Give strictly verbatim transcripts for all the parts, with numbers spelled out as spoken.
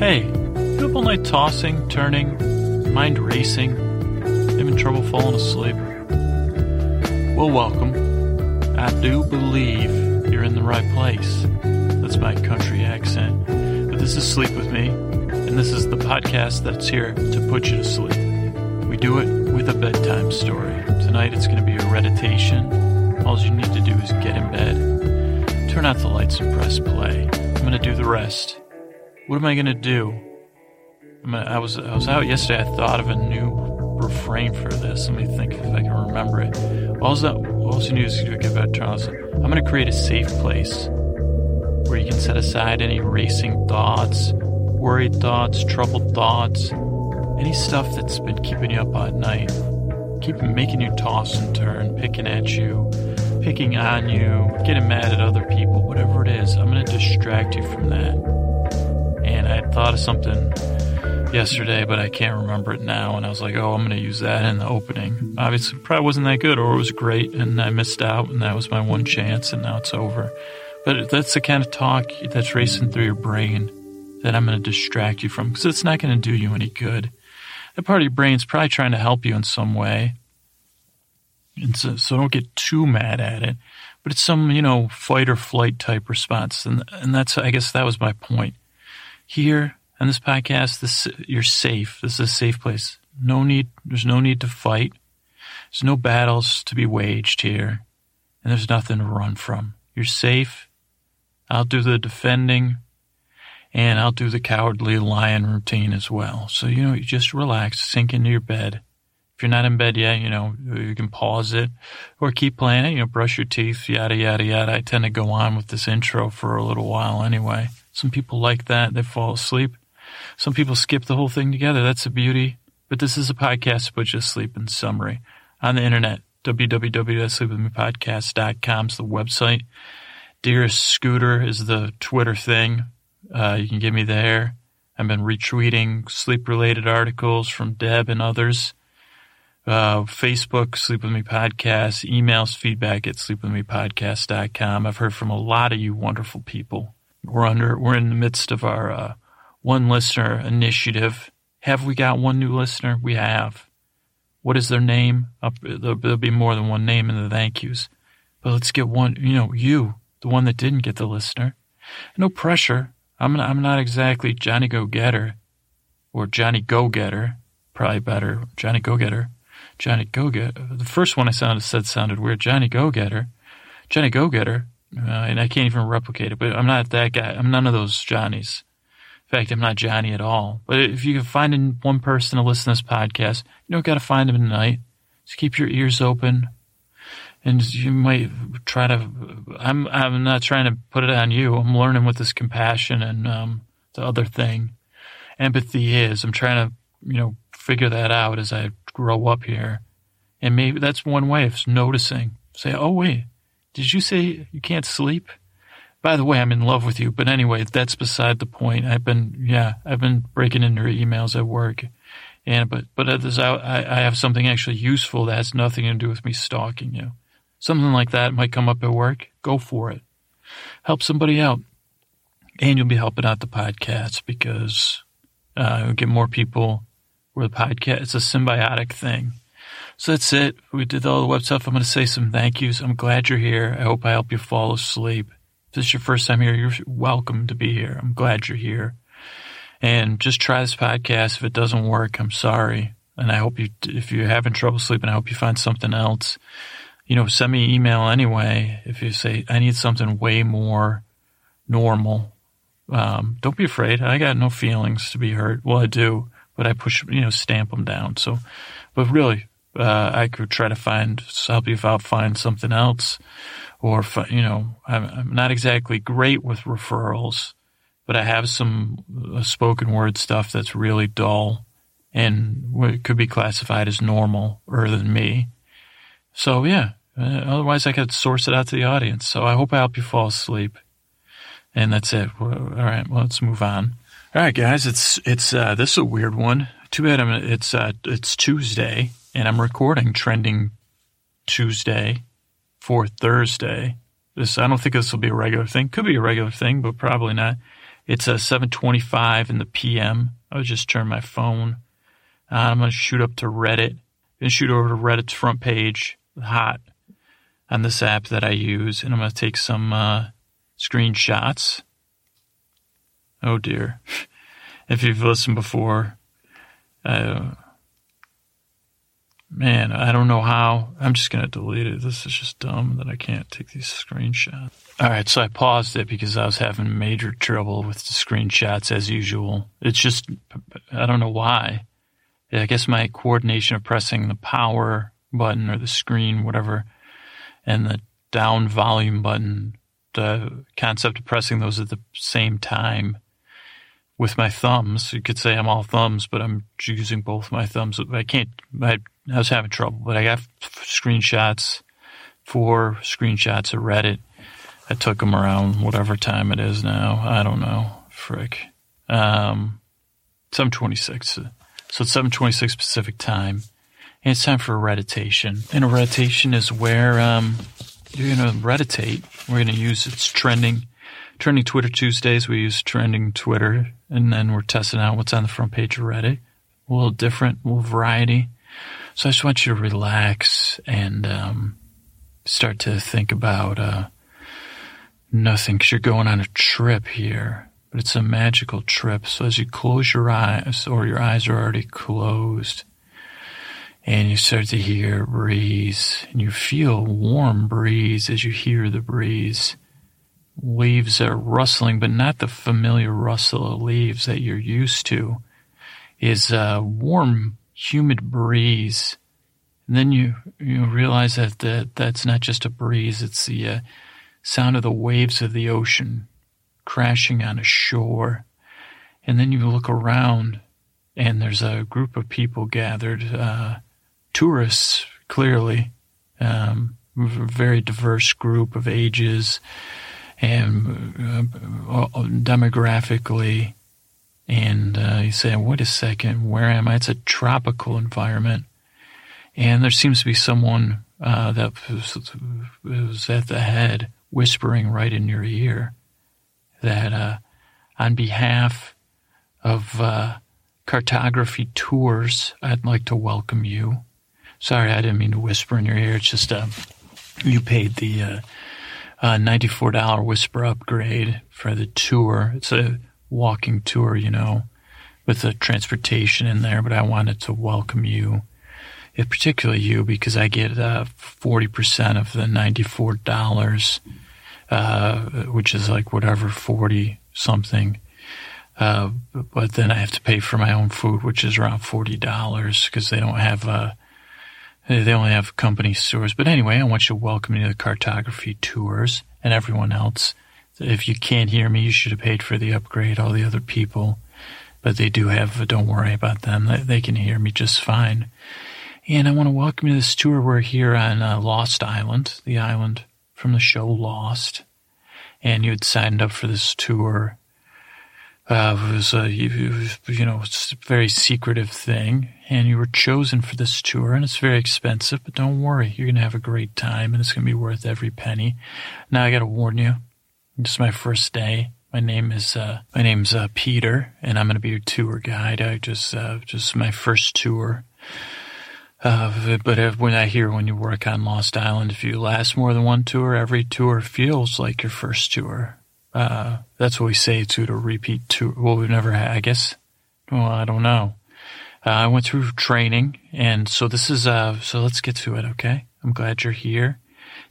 Hey, you up all night tossing, turning, mind racing, having trouble falling asleep? Well, welcome. I do believe you're in the right place. That's my country accent. But this is Sleep With Me, and this is the podcast that's here to put you to sleep. We do it with a bedtime story. Tonight it's going to be a reditation. All you need to do is get in bed, turn out the lights and press play. I'm going to do the rest. What am I going to do? I'm gonna, I was I was out yesterday. I thought of a new refrain for this. Let me think if I can remember it. All you need is to get back to us. I'm going to create a safe place where you can set aside any racing thoughts, worried thoughts, troubled thoughts, any stuff that's been keeping you up at night, keeping making you toss and turn, picking at you, picking on you, getting mad at other people, whatever it is. I'm going to distract you from that. And I thought of something yesterday, but I can't remember it now. And I was like, oh, I'm going to use that in the opening. Obviously, it probably wasn't that good, or it was great, and I missed out, and that was my one chance, and now it's over. But that's the kind of talk that's racing through your brain that I'm going to distract you from, because it's not going to do you any good. That part of your brain's probably trying to help you in some way. And so, so don't get too mad at it. But it's some, you know, fight or flight type response. And, and that's, I guess that was my point. Here on this podcast, this, you're safe. This is a safe place. No need. There's no need to fight. There's no battles to be waged here, and there's nothing to run from. You're safe. I'll do the defending, and I'll do the cowardly lion routine as well. So, you know, you just relax, sink into your bed. If you're not in bed yet, you know, you can pause it or keep playing it. You know, brush your teeth, yada, yada, yada. I tend to go on with this intro for a little while anyway. Some people like that. They fall asleep. Some people skip the whole thing together. That's the beauty. But this is a podcast to put you to sleep in summary. On the internet, w w w dot sleep with me podcast dot com is the website. Dearest Scooter is the Twitter thing. Uh, you can get me there. I've been retweeting sleep-related articles from Deb and others. Uh, Facebook, Sleep With Me Podcast. Emails, feedback at sleep with me podcast dot com. I've heard from a lot of you wonderful people. We're under. We're in the midst of our uh, one listener initiative. Have we got one new listener? We have. What is their name? Up, there'll, there'll be more than one name in the thank yous. But let's get one. You know, you, the one that didn't get the listener. No pressure. I'm not, I'm not exactly Johnny Go Getter, or Johnny Go Getter. Probably better Johnny Go Getter. Johnny Go Getter. The first one I sounded said sounded weird. Johnny Go Getter. Johnny Go Getter. Uh, and I can't even replicate it, but I'm not that guy. I'm none of those Johnnies. In fact, I'm not Johnny at all. But if you can find one person to listen to this podcast, you don't got to find them tonight. Just keep your ears open, and you might try to. I'm I'm not trying to put it on you. I'm learning what this compassion and um, the other thing, empathy is. I'm trying to you know figure that out as I grow up here, and maybe that's one way of noticing. Say, oh wait. Did you say you can't sleep? By the way, I'm in love with you. But anyway, that's beside the point. I've been, yeah, I've been breaking into your emails at work. And, but, but others, I, I have something actually useful that has nothing to do with me stalking you. Something like that might come up at work. Go for it. Help somebody out. And you'll be helping out the podcast because, uh, you'll get more people where the podcast, it's a symbiotic thing. So that's it. We did all the web stuff. I'm going to say some thank yous. I'm glad you're here. I hope I help you fall asleep. If this is your first time here, you're welcome to be here. I'm glad you're here. And just try this podcast. If it doesn't work, I'm sorry. And I hope you, if you're having trouble sleeping, I hope you find something else. You know, send me an email anyway. If you say, I need something way more normal, um, don't be afraid. I got no feelings to be hurt. Well, I do, but I push, you know, stamp them down. So, but really, Uh, I could try to find, help you out, find something else. Or, you know, I'm, I'm not exactly great with referrals, but I have some uh, spoken word stuff that's really dull and could be classified as normal or than me. So, yeah, uh, otherwise I could source it out to the audience. So I hope I help you fall asleep. And that's it. All right, well, let's move on. All right, guys, it's, it's, uh, this is a weird one. Too bad I'm, it's, uh, it's Tuesday. And I'm recording Trending Tuesday for Thursday. This I don't think this will be a regular thing. Could be a regular thing, but probably not. It's a seven twenty-five in the P M I was just turning my phone on. I'm going to shoot up to Reddit and shoot over to Reddit's front page, hot, on this app that I use. And I'm going to take some uh, screenshots. Oh, dear. If you've listened before, uh, man, I don't know how. I'm just going to delete it. This is just dumb that I can't take these screenshots. All right, so I paused it because I was having major trouble with the screenshots as usual. It's just, I don't know why. Yeah, I guess my coordination of pressing the power button or the screen, whatever, and the down volume button, the concept of pressing those at the same time. With my thumbs, you could say I'm all thumbs, but I'm using both my thumbs. I can't, I, I was having trouble, but I got screenshots, four screenshots of Reddit. I took them around whatever time it is now. I don't know. Frick. Um, seven twenty-six. So it's seven twenty-six Pacific time. And it's time for a reditation. And a reditation is where um, you're going to reditate. We're going to use its trending. Trending Twitter Tuesdays, we use Trending Twitter, and then we're testing out what's on the front page of Reddit. A little different, a little variety. So I just want you to relax and um, start to think about uh, nothing, because you're going on a trip here, but it's a magical trip. So as you close your eyes, or your eyes are already closed, and you start to hear a breeze, and you feel a warm breeze as you hear the breeze. Leaves are rustling, but not the familiar rustle of leaves that you're used to. Is a warm, humid breeze. And then you you realize that the, that's not just a breeze. It's the uh, sound of the waves of the ocean crashing on a shore. And then you look around, and there's a group of people gathered, uh, tourists, clearly, um, a very diverse group of ages, and uh, demographically, and uh, you say, wait a second, where am I? It's a tropical environment. And there seems to be someone uh, that was, was at the head whispering right in your ear that uh, on behalf of uh, Cartography Tours, I'd like to welcome you. Sorry, I didn't mean to whisper in your ear. It's just uh, you paid the... Uh, Uh, ninety-four dollars whisper upgrade for the tour. It's a walking tour, you know, with the transportation in there. But I wanted to welcome you, if particularly you, because I get uh, forty percent of the ninety-four dollars, uh, which is like whatever, forty-something. Uh, but then I have to pay for my own food, which is around forty dollars because they don't have a... They only have company stores. But anyway, I want you to welcome me to the Cartography Tours and everyone else. If you can't hear me, you should have paid for the upgrade, all the other people. But they do have, don't worry about them. They can hear me just fine. And I want to welcome you to this tour. We're here on uh, Lost Island, the island from the show Lost. And you had signed up for this tour. Uh, it was a, you know, it's a very secretive thing, and you were chosen for this tour, and it's very expensive, but don't worry. You're going to have a great time, and it's going to be worth every penny. Now I got to warn you, this is my first day. My name is, uh, my name's, uh, Peter, and I'm going to be your tour guide. I just, uh, just my first tour. Uh, but when I hear when you work on Lost Island, if you last more than one tour, every tour feels like your first tour. Uh, that's what we say to to repeat tour. Well, we've never had, I guess. Well, I don't know. Uh, I went through training, and so this is, uh, so let's get to it, okay? I'm glad you're here.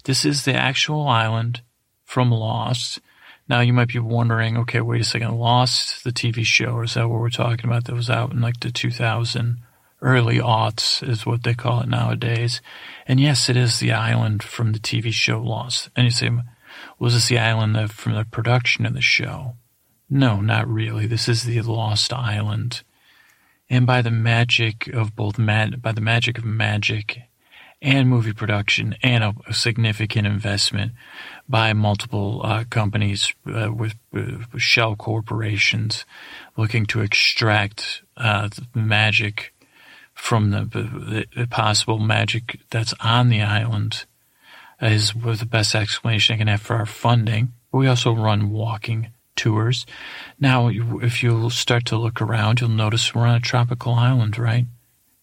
This is the actual island from Lost. Now you might be wondering, okay, wait a second, Lost, the T V show, is that what we're talking about? That was out in like the two thousand, early aughts is what they call it nowadays. And yes, it is the island from the T V show Lost. And you say, was this the island of, from the production of the show? No, not really. This is the Lost Island. And by the magic of both mag- by the magic of magic and movie production and a, a significant investment by multiple uh, companies uh, with, with shell corporations looking to extract uh, the magic from the, the possible magic that's on the island. Is the best explanation I can have for our funding. But we also run walking tours. Now, if you start to look around, you'll notice we're on a tropical island, right?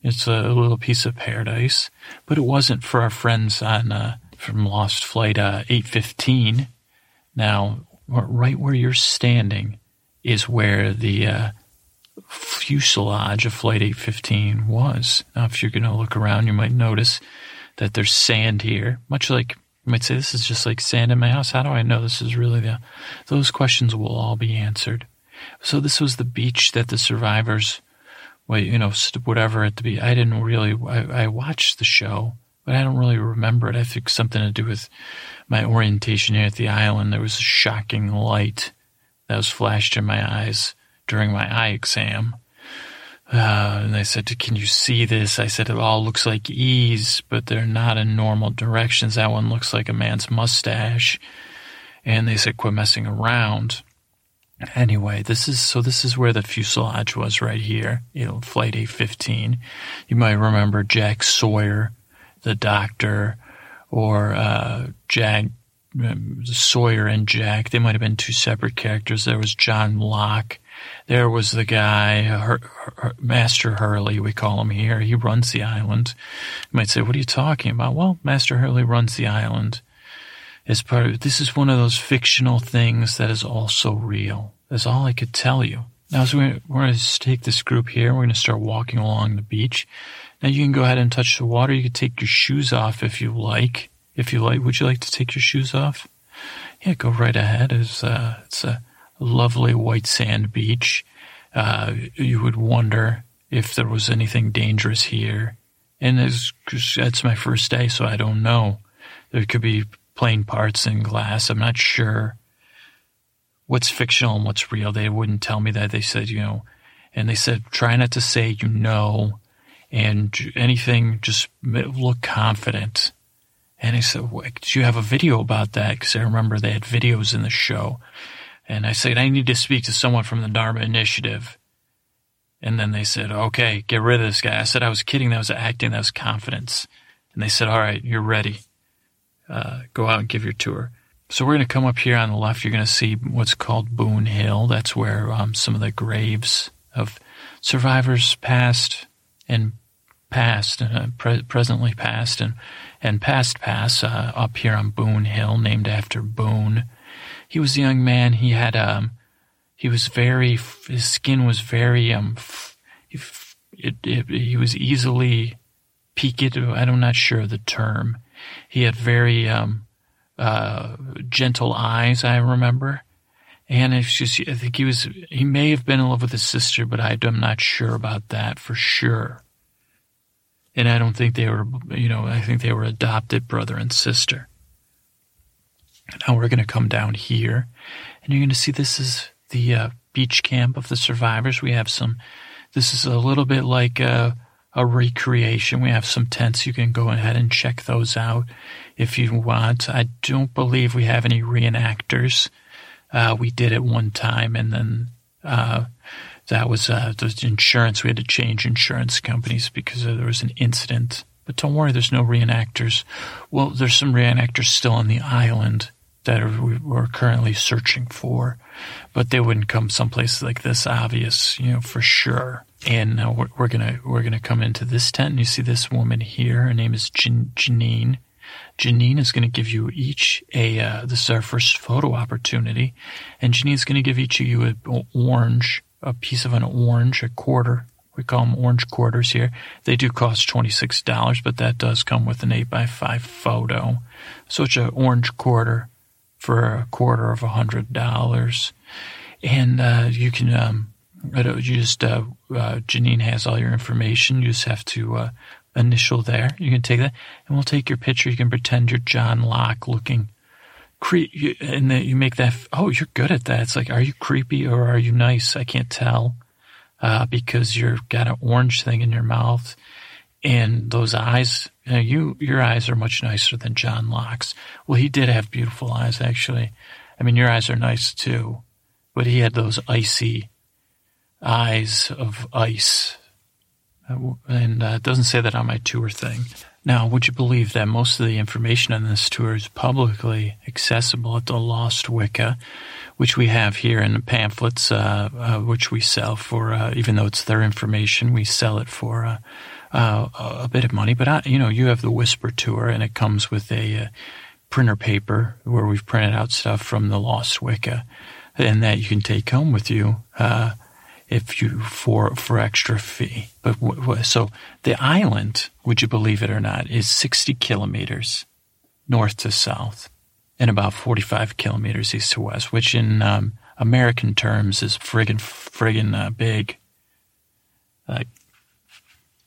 It's a little piece of paradise. But it wasn't for our friends on uh, from Lost Flight uh, eight fifteen. Now, right where you're standing is where the uh, fuselage of Flight eight fifteen was. Now, if you're going to look around, you might notice that there's sand here, much like you might say, this is just like sand in my house. How do I know this is really the – those questions will all be answered. So this was the beach that the survivors well, – you know, whatever it to be. I didn't really – I watched the show, but I don't really remember it. I think something to do with my orientation here at the island. There was a shocking light that was flashed in my eyes during my eye exam. Uh, and I said, can you see this? I said, it all looks like E's, but they're not in normal directions. That one looks like a man's mustache. And they said, quit messing around. Anyway, this is so this is where the fuselage was right here, you know, Flight eight fifteen. You might remember Jack Sawyer, the doctor, or uh, Jack um, Sawyer and Jack. They might have been two separate characters. There was John Locke. There was the guy, Her, Her, Master Hurley, we call him here. He runs the island. You might say, what are you talking about? Well, Master Hurley runs the island. As part of, this is one of those fictional things that is also real. That's all I could tell you. Now, so we're, we're going to take this group here. We're going to start walking along the beach. Now, you can go ahead and touch the water. You can take your shoes off if you like. If you like, would you like to take your shoes off? Yeah, go right ahead. It's, uh, it's a... lovely white sand beach. Uh, you would wonder if there was anything dangerous here. And it's, it's my first day, so I don't know. There could be plain parts in glass. I'm not sure what's fictional and what's real. They wouldn't tell me that. They said, you know, and they said, try not to say you know and anything, just look confident. And I said, wait, do you have a video about that? Because I remember they had videos in the show. And I said, I need to speak to someone from the Dharma Initiative. And then they said, okay, get rid of this guy. I said, I was kidding. That was acting. That was confidence. And they said, all right, you're ready. Uh, go out and give your tour. So we're going to come up here on the left. You're going to see what's called Boone Hill. That's where um, some of the graves of survivors past and past, uh, pre- presently past and, and past past uh, up here on Boone Hill, named after Boone. He was a young man. He had um, he was very. His skin was very um, he, it, it, he was easily peaked. I'm not sure of the term. He had very um, uh, gentle eyes. I remember, and it's just. I think he was. He may have been in love with his sister, but I'm not sure about that for sure. And I don't think they were. You know, I think they were adopted brother and sister. Now we're going to come down here, and you're going to see this is the uh, beach camp of the survivors. We have some – this is a little bit like a, a recreation. We have some tents. You can go ahead and check those out if you want. I don't believe we have any reenactors. Uh, we did it one time, and then uh, that was uh, the insurance. We had to change insurance companies because there was an incident. But don't worry, there's no reenactors. Well, there's some reenactors still on the island that are, we're currently searching for, but they wouldn't come someplace like this, obvious, you know, for sure. And uh, we're, we're gonna we're gonna come into this tent, and you see this woman here. Her name is Jan- Janine. Janine is gonna give you each a. Uh, this is our first photo opportunity, and Janine's gonna give each of you an orange, a piece of an orange, a quarter. We call them orange quarters here. They do cost twenty-six dollars, but that does come with an eight by five photo. So it's an orange quarter for a quarter of one hundred dollars. And uh, you can um, you just uh, uh, Janine has all your information. You just have to uh, initial there. You can take that, and we'll take your picture. You can pretend you're John Locke looking creepy. And then you make that – oh, you're good at that. It's like, are you creepy or are you nice? I can't tell. Uh, because you've got an orange thing in your mouth, and those eyes, you know, you, your eyes are much nicer than John Locke's. Well, he did have beautiful eyes, actually. I mean, your eyes are nice, too. But he had those icy eyes of ice. And uh, it doesn't say that on my tour thing. Now, would you believe that most of the information on this tour is publicly accessible at the Lost Wicca, which we have here in the pamphlets, uh, uh, which we sell for, uh, even though it's their information, we sell it for uh, uh, a bit of money. But, I, you know, you have the Whisper Tour, and it comes with a uh, printer paper where we've printed out stuff from the Lost Wicca, and that you can take home with you uh, if you for for extra fee. But w- w- so the island, would you believe it or not, is sixty kilometers north to south, and about forty-five kilometers east to west, which in um, American terms is friggin' friggin' uh, big, like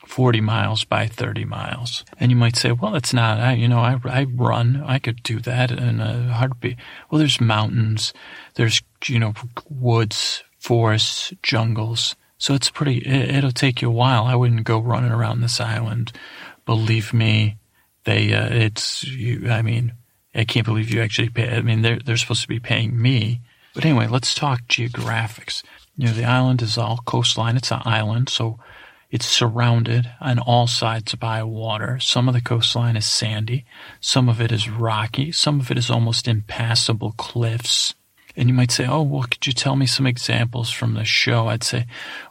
forty miles by thirty miles. And you might say, well, it's not, I, you know, I, I run, I could do that in a heartbeat. Well, there's mountains, there's, you know, woods, forests, jungles. So it's pretty, it, it'll take you a while. I wouldn't go running around this island. Believe me, they, uh, it's, you, I mean, I can't believe you actually pay. I mean, they're, they're supposed to be paying me. But anyway, let's talk geographics. You know, the island is all coastline. It's an island, so it's surrounded on all sides by water. Some of the coastline is sandy. Some of it is rocky. Some of it is almost impassable cliffs. And you might say, oh, well, could you tell me some examples from the show? I'd say,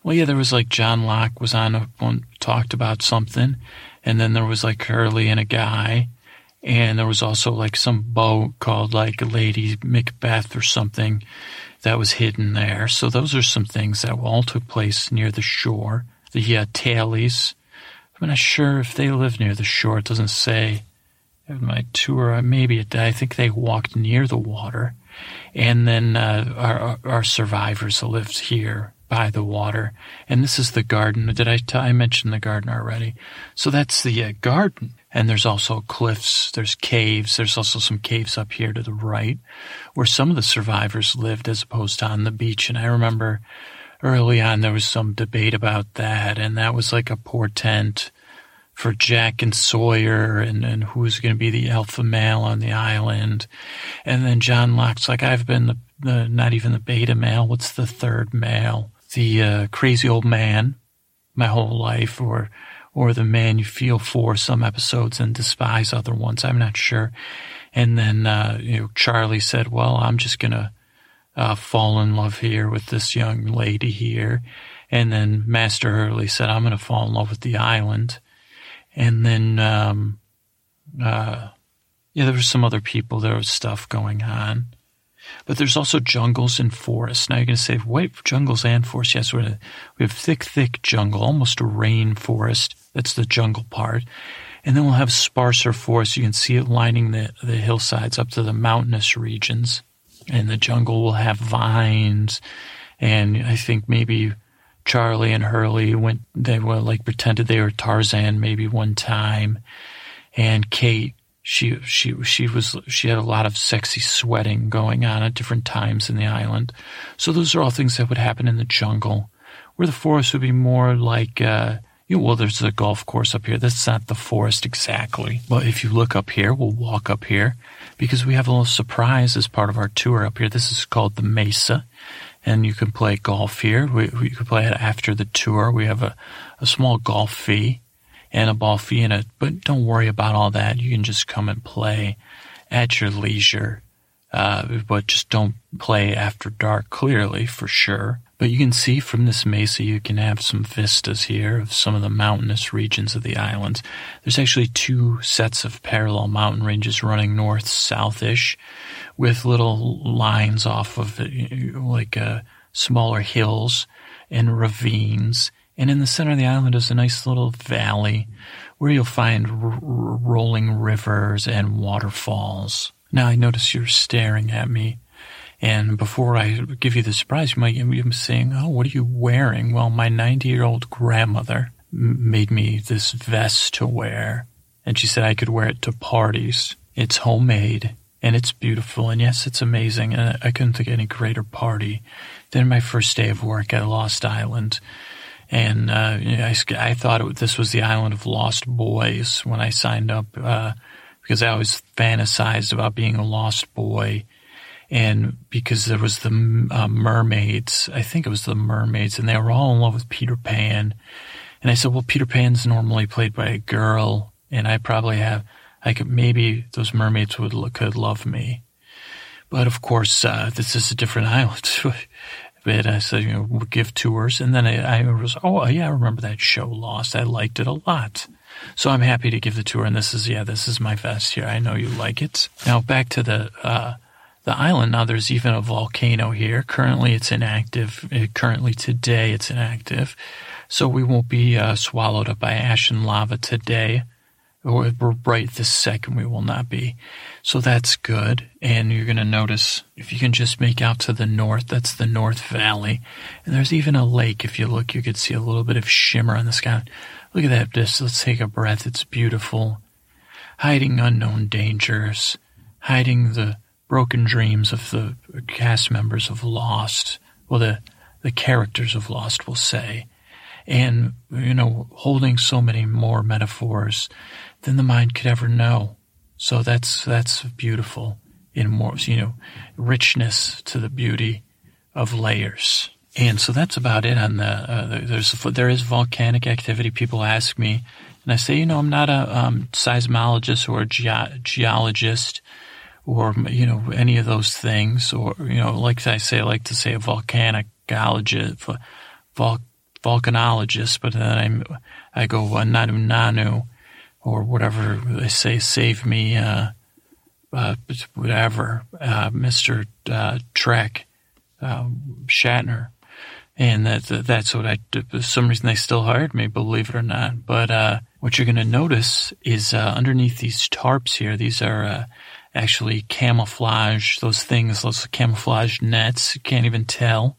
well, yeah, there was like John Locke was on, a, one, talked about something. And then there was like Hurley and a guy. And there was also like some boat called like Lady Macbeth or something that was hidden there. So those are some things that all took place near the shore. The uh, tailies, I'm not sure if they live near the shore. It doesn't say in my tour. Maybe it, I think they walked near the water. And then uh, our, our survivors lived here by the water. And this is the garden. Did I, t- I mention the garden already? So that's the uh, garden. And there's also cliffs, there's caves, there's also some caves up here to the right where some of the survivors lived as opposed to on the beach. And I remember early on there was some debate about that, and that was like a portent for Jack and Sawyer and, and who was going to be the alpha male on the island. And then John Locke's like, I've been the, the not even the beta male, what's the third male? The uh, crazy old man my whole life, or... or the man you feel for some episodes and despise other ones. I'm not sure. And then uh, you know, Charlie said, well, I'm just going to uh, fall in love here with this young lady here. And then Master Hurley said, I'm going to fall in love with the island. And then, um, uh, yeah, there were some other people. There was stuff going on. But there's also jungles and forests. Now you're going to say, wait, jungles and forests. Yes, we're gonna, we have thick, thick jungle, almost a rainforest. That's the jungle part. And then we'll have sparser forests. You can see it lining the, the hillsides up to the mountainous regions. And the jungle will have vines. And I think maybe Charlie and Hurley went, they were like pretended they were Tarzan maybe one time. And Kate. She she she was she had a lot of sexy sweating going on at different times in the island, so those are all things that would happen in the jungle, where the forest would be more like uh, you know, well, there's a golf course up here. That's not the forest exactly, but if you look up here, we'll walk up here because we have a little surprise as part of our tour up here. This is called the Mesa, and you can play golf here. We, we can play it after the tour. We have a, a small golf fee. And a ball fee in it, but don't worry about all that. You can just come and play at your leisure, uh, but just don't play after dark, clearly, for sure. But you can see from this mesa, you can have some vistas here of some of the mountainous regions of the islands. There's actually two sets of parallel mountain ranges running north-south-ish with little lines off of like uh, smaller hills and ravines. And in the center of the island is a nice little valley where you'll find r- r- rolling rivers and waterfalls. Now, I notice you're staring at me. And before I give you the surprise, you might be saying, oh, what are you wearing? Well, my ninety-year-old grandmother m- made me this vest to wear. And she said I could wear it to parties. It's homemade. And it's beautiful. And yes, it's amazing. And I couldn't think of any greater party than my first day of work at Lost Island. And uh, you know, I, I thought it, this was the island of lost boys when I signed up uh, because I always fantasized about being a lost boy. And because there was the uh, mermaids, I think it was the mermaids, and they were all in love with Peter Pan. And I said, well, Peter Pan's normally played by a girl, and I probably have – I could maybe those mermaids would could love me. But of course, uh, this is a different island. But I said, you know, we'll give tours. And then I, I was, oh, yeah, I remember that show, Lost. I liked it a lot. So I'm happy to give the tour. And this is, yeah, this is my vest here. I know you like it. Now back to the uh, the island. Now there's even a volcano here. Currently it's inactive. Currently today it's inactive. So we won't be uh, swallowed up by ash and lava today. Or right this second we will not be. So that's good. And you're going to notice if you can just make out to the north, that's the North Valley. And there's even a lake. If you look, you could see a little bit of shimmer on the sky. Look at that abyss. Let's take a breath. It's beautiful. Hiding unknown dangers. Hiding the broken dreams of the cast members of Lost. Well, the, the characters of Lost, we'll say. And, you know, holding so many more metaphors than the mind could ever know. So that's that's beautiful in more, you know, richness to the beauty of layers. And so that's about it on the, uh, there's, there is volcanic activity. People ask me, and I say, you know, I'm not a um, seismologist or a ge- geologist or, you know, any of those things. Or, you know, like I say, I like to say a volcanologist, vol- volcanologist, but then I, I go uh, nanu nanu. Or whatever they say, save me, uh, uh, whatever, uh, Mister Uh, Trek, uh, Shatner. And that, that's what I did. For some reason, they still hired me, believe it or not. But uh, what you're going to notice is uh, underneath these tarps here, these are uh, actually camouflage, those things, those camouflage nets. You can't even tell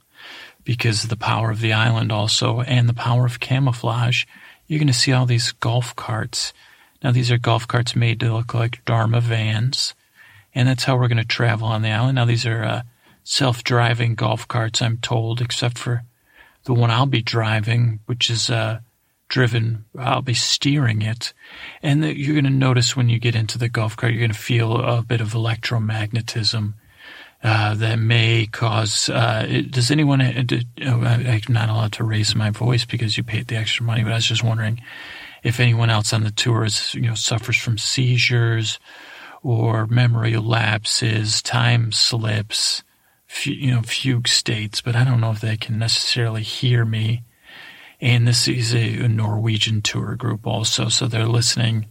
because of the power of the island also and the power of camouflage. You're going to see all these golf carts. Now, these are golf carts made to look like Dharma vans, and that's how we're going to travel on the island. Now, these are uh, self-driving golf carts, I'm told, except for the one I'll be driving, which is uh, driven. I'll be steering it. And the, you're going to notice when you get into the golf cart, you're going to feel a bit of electromagnetism uh, that may cause uh, – does anyone – I'm not allowed to raise my voice because you paid the extra money, but I was just wondering – if anyone else on the tour is, you know, suffers from seizures or memory lapses, time slips, you know, fugue states, but I don't know if they can necessarily hear me. And this is a Norwegian tour group also, so they're listening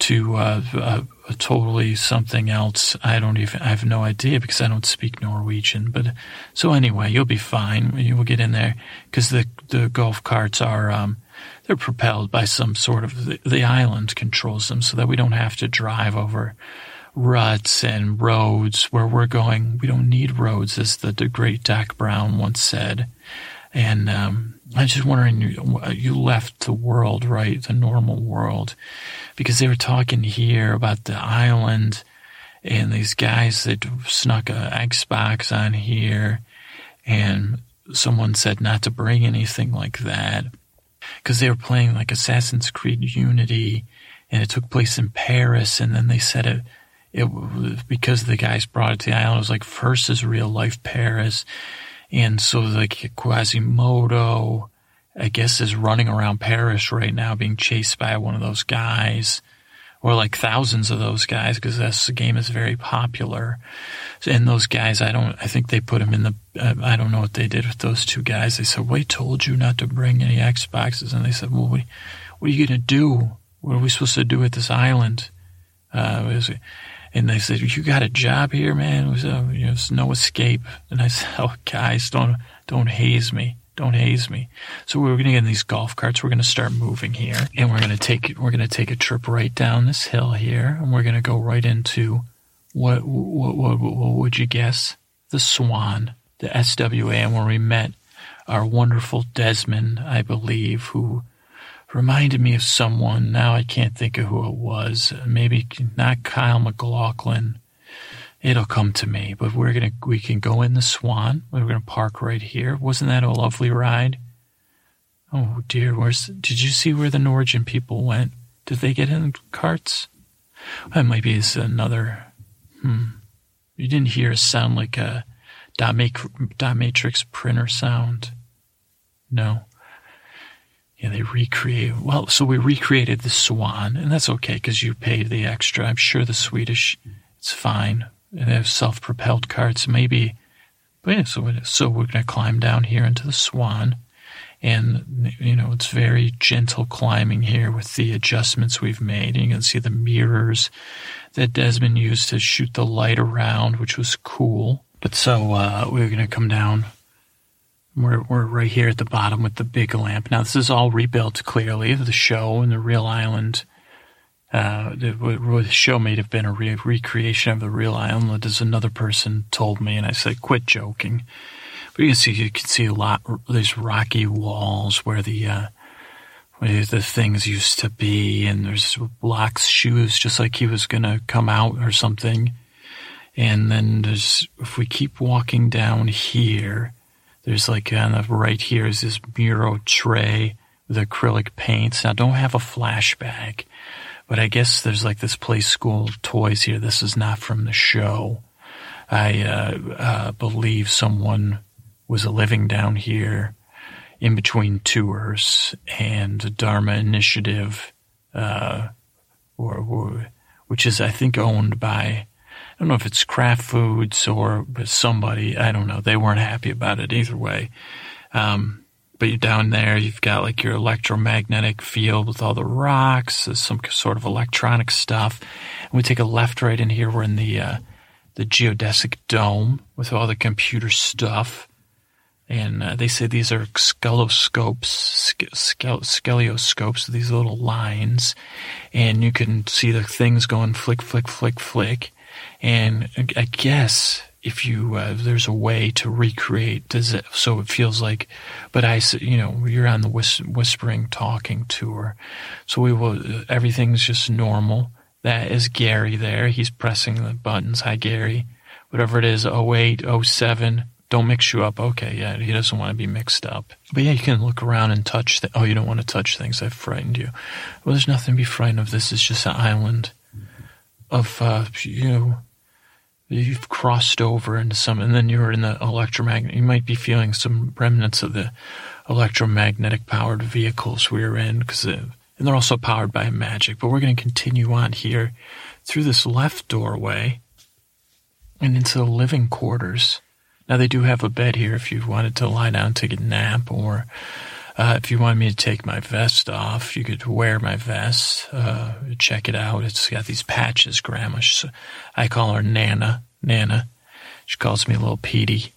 to uh, a, a totally something else. I don't even, I have no idea because I don't speak Norwegian. But so anyway, you'll be fine. You will get in there because the the golf carts are. Um, They're propelled by some sort of the, the island controls them so that we don't have to drive over ruts and roads where we're going. We don't need roads, as the, the great Doc Brown once said. And um, I'm just wondering, you, you left the world, right, the normal world, because they were talking here about the island and these guys that snuck an Xbox on here. And someone said not to bring anything like that. Because they were playing like Assassin's Creed Unity, and it took place in Paris. And then they said it, it because the guys brought it to the island. It was like versus real life Paris, and so like Quasimodo, I guess, is running around Paris right now, being chased by one of those guys, or like thousands of those guys, because this game is very popular. And those guys, I don't, I think they put them in the. I don't know what they did with those two guys. They said, "We told you not to bring any Xboxes," and they said, "Well, what, what are you going to do? What are we supposed to do with this island?" Uh, and they said, "You got a job here, man. Was, uh, you know, there's no escape." And I said, "Oh, guys, don't don't haze me, don't haze me." So we were going to get in these golf carts. We're going to start moving here, and we're going to take we're going to take a trip right down this hill here, and we're going to go right into what what what, what would you guess? The Swan. The S W A N, where we met our wonderful Desmond, I believe, who reminded me of someone. Now I can't think of who it was. Maybe not Kyle MacLachlan. It'll come to me. But we're gonna we can go in the Swan. We're gonna park right here. Wasn't that a lovely ride? Oh dear, where's did you see where the Norwegian people went? Did they get in carts? That might be another. Hmm. You didn't hear a sound like a. Dot matrix printer sound? No. Yeah, they recreate. Well, so we recreated the Swan, and that's okay because you paid the extra. I'm sure the Swedish, it's fine. and have self-propelled carts maybe. But yeah, so we're, so we're going to climb down here into the Swan. And, you know, it's very gentle climbing here with the adjustments we've made. And you can see the mirrors that Desmond used to shoot the light around, which was cool. But so uh, we're going to come down. We're, we're right here at the bottom with the big lamp. Now, this is all rebuilt, clearly. The show and the real island. Uh, the, the show may have been a re- recreation of the real island, as another person told me. And I said, quit joking. But you can see, you can see a lot these rocky walls where the uh, where the things used to be, and there's Locke's shoes, just like he was gonna come out or something. And then there's, if we keep walking down here, there's like on the right here is this mural tray with acrylic paints. Now, I don't have a flashback, but I guess there's like this Play School toys here. This is not from the show. I uh, uh, believe someone was living down here in between tours and Dharma Initiative, uh, or, or which is, I think, owned by, I don't know if it's Kraft Foods or somebody. I don't know. They weren't happy about it either way. Um, but you're down there, you've got like your electromagnetic field with all the rocks, some sort of electronic stuff. And we take a left right in here. We're in the uh, the geodesic dome with all the computer stuff. And uh, they say these are scolioscopes, sc- scolioscopes, these little lines. And you can see the things going flick, flick, flick, flick. And I guess if you, uh, there's a way to recreate, does it, so it feels like, but I, you know, you're on the whis- whispering talking tour. So we will, everything's just normal. That is Gary there. He's pressing the buttons. Hi, Gary. Whatever it is, oh eight, oh seven. Don't mix you up. Okay, yeah, he doesn't want to be mixed up. But yeah, you can look around and touch things. Oh, you don't want to touch things. I've frightened you. Well, there's nothing to be frightened of. This is just an island of, uh, you know, you've crossed over into some, and then you're in the electromagnetic. You might be feeling some remnants of the electromagnetic powered vehicles we were in, because, and they're also powered by magic. But we're going to continue on here through this left doorway and into the living quarters. Now, they do have a bed here if you wanted to lie down and take a nap, or uh, if you wanted me to take my vest off, you could wear my vest. Uh, check it out. It's got these patches, Grandma. She, I call her Nana. Nana. She calls me little Petey.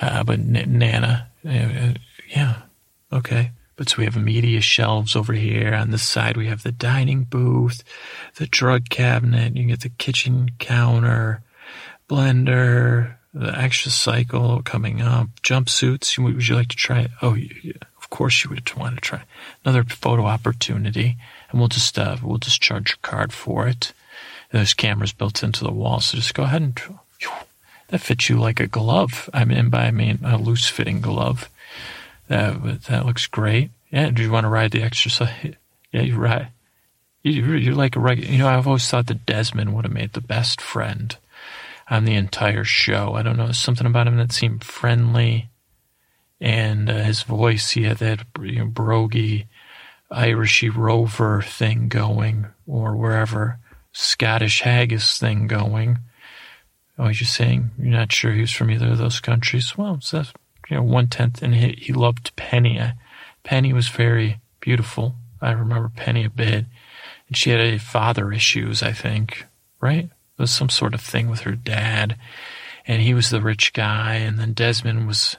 Uh, but N- Nana. Uh, yeah. Okay. But so we have media shelves over here. On this side, we have the dining booth, the drug cabinet. You can get the kitchen counter, blender, the extra cycle coming up, jumpsuits. Would you like to try it? Oh, yeah, of course you would want to try another photo opportunity, and we'll just uh, we'll just charge your card for it. And there's cameras built into the wall, so just go ahead and that fits you like a glove. I mean, by I mean a loose fitting glove. That that looks great. Yeah, do you want to ride the exercise? Yeah, you ride. You you're like a regular. You know, I've always thought that Desmond would have made the best friend on the entire show. I don't know, something about him that seemed friendly, and uh, his voice, he had that, you know, brogy, Irishy rover thing going, or wherever, Scottish haggis thing going. Oh, you're saying you're not sure he was from either of those countries? Well, so that's, you know, one-tenth, and he, he loved Penny. I, Penny was very beautiful. I remember Penny a bit, and she had a father issues, I think, right? There was some sort of thing with her dad, and he was the rich guy, and then Desmond was,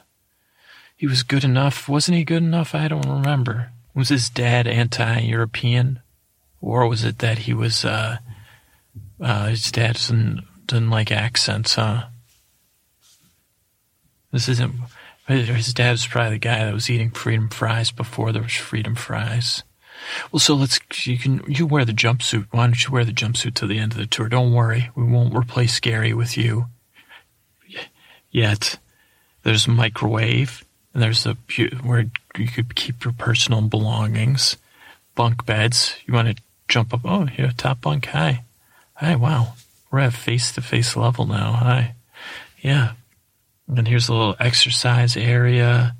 he was good enough. Wasn't he good enough? I don't remember. Was his dad anti-European, or was it that he was, uh, uh, his dad didn't, didn't like accents, huh? This isn't, his dad was probably the guy that was eating freedom fries before there was freedom fries. Well, so let's, you can, you wear the jumpsuit. Why don't you wear the jumpsuit to the end of the tour? Don't worry. We won't replace Gary with you yet. There's a microwave, and there's a, where you could keep your personal belongings. Bunk beds. You want to jump up? Oh, here, top bunk. Hi. Hi. Wow. We're at face to face level now. Hi. Yeah. And here's a little exercise area.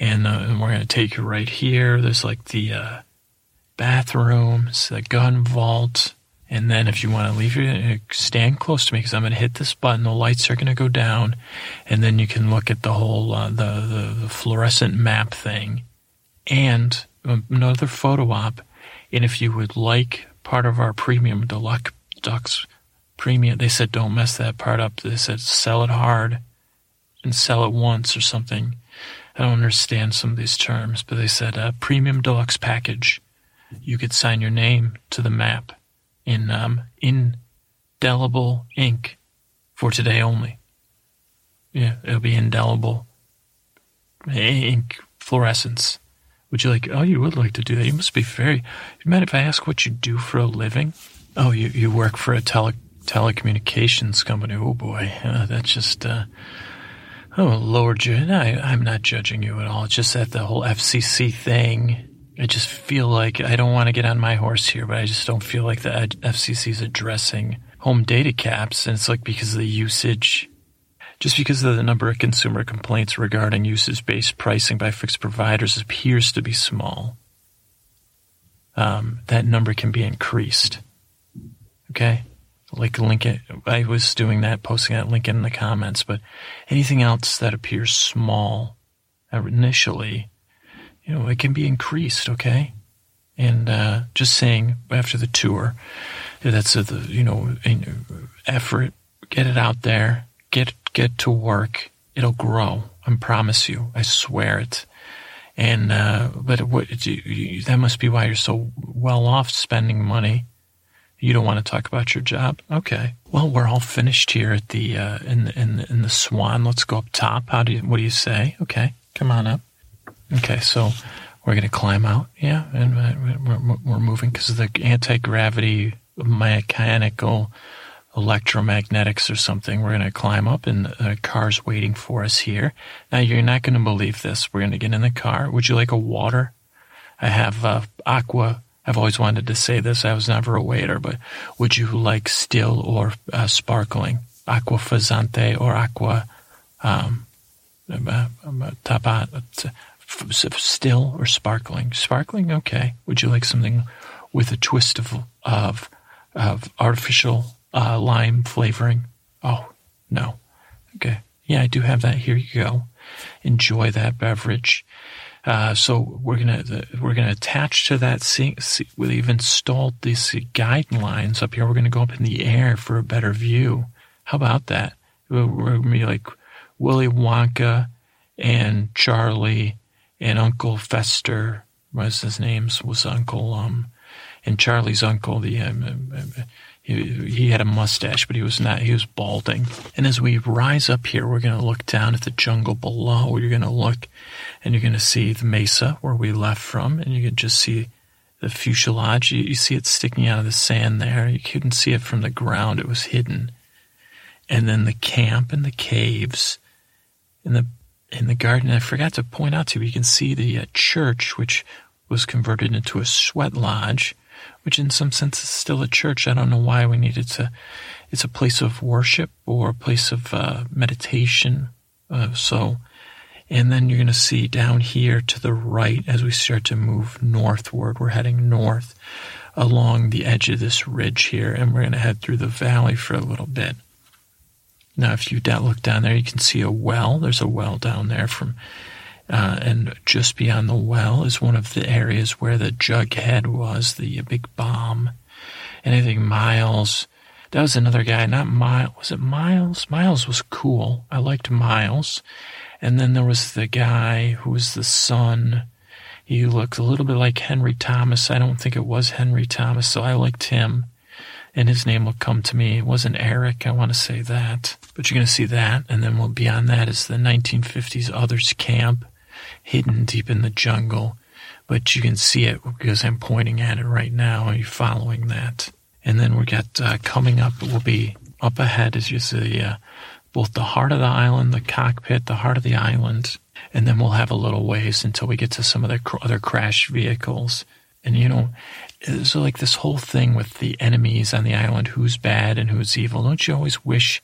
And, uh, and we're going to take you right here. There's like the, uh, bathrooms, the gun vault, And then if you want to leave, you stand close to me because I'm going to hit this button. The lights are going to go down, and then you can look at the whole uh, the, the, the fluorescent map thing and another photo op. And if you would like part of our premium, the Luck Ducks premium, they said don't mess that part up. They said sell it hard and sell it once or something. I don't understand some of these terms, but they said a uh, premium deluxe package. You could sign your name to the map in um, indelible ink for today only. Yeah, it'll be indelible ink fluorescence. Would you like, oh, you would like to do that. You must be very, you mind if I ask what you do for a living? Oh, you, you work for a tele, telecommunications company. Oh, boy, uh, that's just, uh, oh, Lord, you, no, I, I'm not judging you at all. It's just that the whole F C C thing. I just feel like I don't want to get on my horse here, but I just don't feel like the F C C is addressing home data caps. And it's like because of the usage, just because of the number of consumer complaints regarding usage-based pricing by fixed providers appears to be small, um, that number can be increased. Okay? Like Lincoln, I was doing that, posting that link in the comments, but anything else that appears small initially, you know, it can be increased, okay? And uh, just saying, after the tour, that's a, the, you know, effort, get it out there, get get to work, it'll grow. I promise you, I swear it. And uh, but what, that must be why you're so well off spending money. You don't want to talk about your job, okay? Well, we're all finished here at the uh, in the, in the, in the Swan. Let's go up top. How do you? What do you say? Okay, come on up. Okay, so we're going to climb out, yeah, and we're, we're moving because of the anti-gravity mechanical electromagnetics or something. We're going to climb up, and the car's waiting for us here. Now, you're not going to believe this. We're going to get in the car. Would you like a water? I have uh, aqua. I've always wanted to say this. I was never a waiter, but would you like still or uh, sparkling? Aqua frizzante or aqua um, tapat. Still or sparkling? Sparkling, okay. Would you like something with a twist of of, of artificial uh, lime flavoring? Oh, no. Okay. Yeah, I do have that. Here you go. Enjoy that beverage. Uh, so we're gonna the, we're gonna attach to that. See, see, we've installed these guidelines up here. We're gonna go up in the air for a better view. How about that? We're, we're gonna be like Willy Wonka and Charlie. And Uncle Fester, was his name, was Uncle, um, and Charlie's uncle, the, um, he, he had a mustache, but he was not, he was balding. And as we rise up here, we're going to look down at the jungle below. You're going to look, and you're going to see the mesa where we left from, and you can just see the fuselage. You, you see it sticking out of the sand there. You couldn't see it from the ground. It was hidden. And then the camp and the caves and the in the garden, I forgot to point out to you, you can see the uh, church, which was converted into a sweat lodge, which in some sense is still a church. I don't know why we needed to. It's a place of worship or a place of uh, meditation. Uh, so, and then you're going to see down here to the right, as we start to move northward, we're heading north along the edge of this ridge here, and we're going to head through the valley for a little bit. Now, if you look down there, you can see a well. There's a well down there from, uh, and just beyond the well is one of the areas where the Jughead was, the big bomb. And I think Miles, that was another guy, not Miles. Was it Miles? Miles was cool. I liked Miles. And then there was the guy who was the son. He looked a little bit like Henry Thomas. I don't think it was Henry Thomas, so I liked him. And his name will come to me. It wasn't Eric, I want to say that. But you're going to see that, and then we'll, beyond that is the nineteen fifties Others Camp, hidden deep in the jungle. But you can see it because I'm pointing at it right now. Are you following that? And then we got uh, coming up, we'll be up ahead, as you see, uh, both the heart of the island, the cockpit, the heart of the island, and then we'll have a little ways until we get to some of the cr- other crash vehicles. And, you know, so like this whole thing with the enemies on the island, who's bad and who's evil, don't you always wish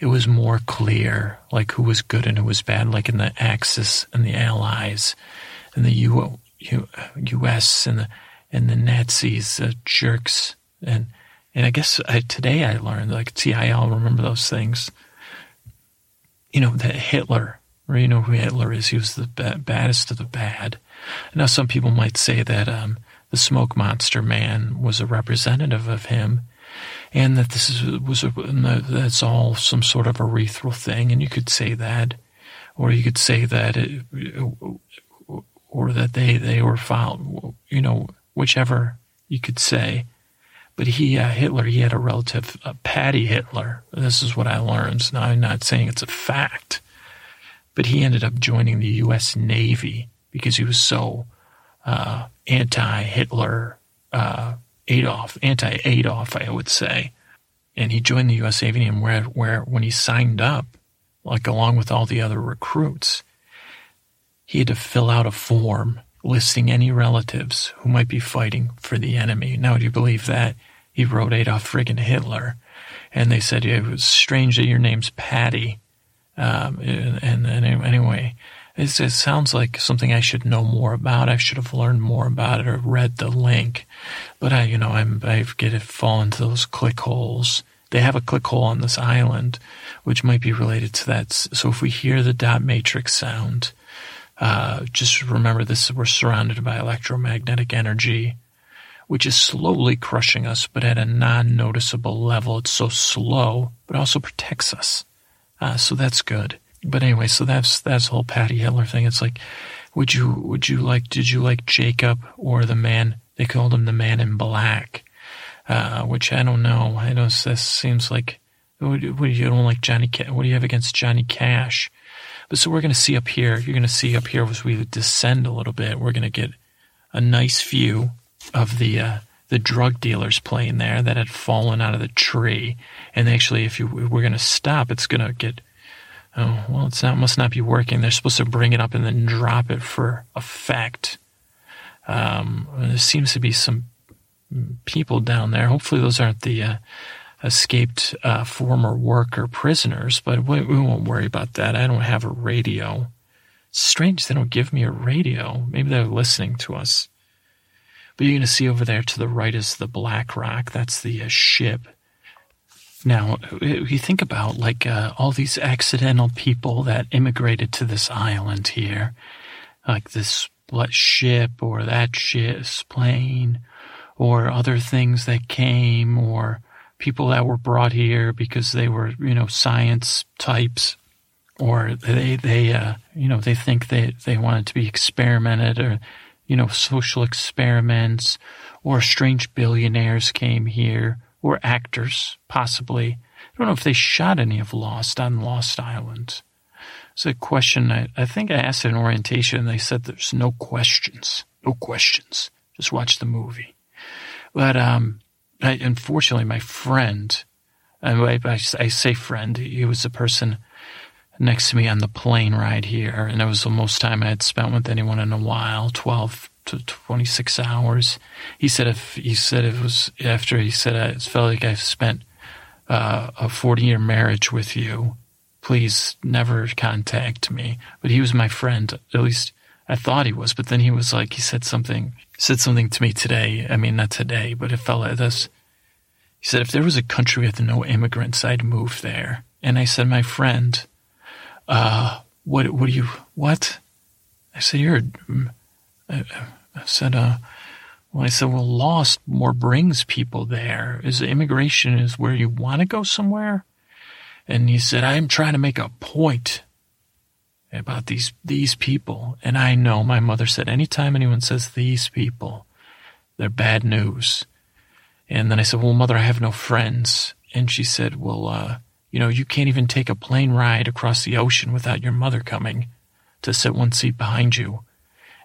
it was more clear, like who was good and who was bad, like in the Axis and the Allies and the U- U- U.S. and the and the Nazis, the jerks, and And I guess I, today I learned, like, see, I all remember those things. You know, that Hitler, or you know who Hitler is, he was the b- baddest of the bad. Now, some people might say that um, the smoke monster man was a representative of him, and that this is, was a, that's all some sort of urethral thing, and you could say that, or you could say that, it, or that they, they were followed, you know, whichever you could say. But he, uh, Hitler, he had a relative, uh, Patty Hitler. This is what I learned. Now, I'm not saying it's a fact, but he ended up joining the U S Navy because he was so uh, anti-Hitler, uh, Adolf, anti-Adolf, I would say. And he joined the U S Navy, and where, where when he signed up, like along with all the other recruits, he had to fill out a form listing any relatives who might be fighting for the enemy. Now, do you believe that? He wrote Adolf friggin' Hitler. And they said, yeah, it was strange that your name's Patty. Um, and, and anyway, it's, it sounds like something I should know more about. I should have learned more about it or read the link. But I, you know, I'm, I get it fall into those click holes. They have a click hole on this island, which might be related to that. So if we hear the dot matrix sound, Uh, just remember this, we're surrounded by electromagnetic energy, which is slowly crushing us, but at a non-noticeable level. It's so slow, but also protects us. Uh, so that's good. But anyway, so that's, that's the whole Patty Hitler thing. It's like, would you, would you like, did you like Jacob or the man, they called him the Man in Black, uh, which I don't know. I know this seems like, what do you don't like Johnny, what do you have against Johnny Cash? But so we're going to see up here, you're going to see up here as we descend a little bit, we're going to get a nice view of the uh, the drug dealers playing there that had fallen out of the tree. And actually, if you we're going to stop, it's going to get, oh, well, it's not must not be working. They're supposed to bring it up and then drop it for effect. Um, there seems to be some people down there. Hopefully those aren't the uh, escaped uh, former worker prisoners, but we, we won't worry about that. I don't have a radio. It's strange they don't give me a radio. Maybe they're listening to us. But you're going to see over there to the right is the Black Rock. That's the uh, ship. Now, you think about like uh, all these accidental people that immigrated to this island here, like this ship or that ship's plane or other things that came or people that were brought here because they were, you know, science types, or they, they, uh, you know, they think they, they wanted to be experimented, or, you know, social experiments, or strange billionaires came here, or actors, possibly. I don't know if they shot any of Lost on Lost Island. It's a question I, I think I asked in orientation, and they said there's no questions, no questions. Just watch the movie. But, um, I, unfortunately, my friend, I, I, I say friend, he was the person next to me on the plane ride here, and it was the most time I had spent with anyone in a while, twelve to twenty-six hours. He said if he said it was after he said, I, it felt like I've spent uh, a forty-year marriage with you. Please never contact me. But he was my friend, at least I thought he was, but then he was like, he said something, said something to me today. I mean, not today, but it felt like this. He said, if there was a country with no immigrants, I'd move there. And I said, my friend, uh, what, what do you, what? I said, you're, I, I said, uh, well, I said, well, Lost more brings people there. Is immigration is where you want to go somewhere? And he said, I'm trying to make a point about these these people. And I know my mother said, anytime anyone says these people, they're bad news. And then I said, well, Mother, I have no friends. And she said, well, uh, you know, you can't even take a plane ride across the ocean without your mother coming to sit one seat behind you.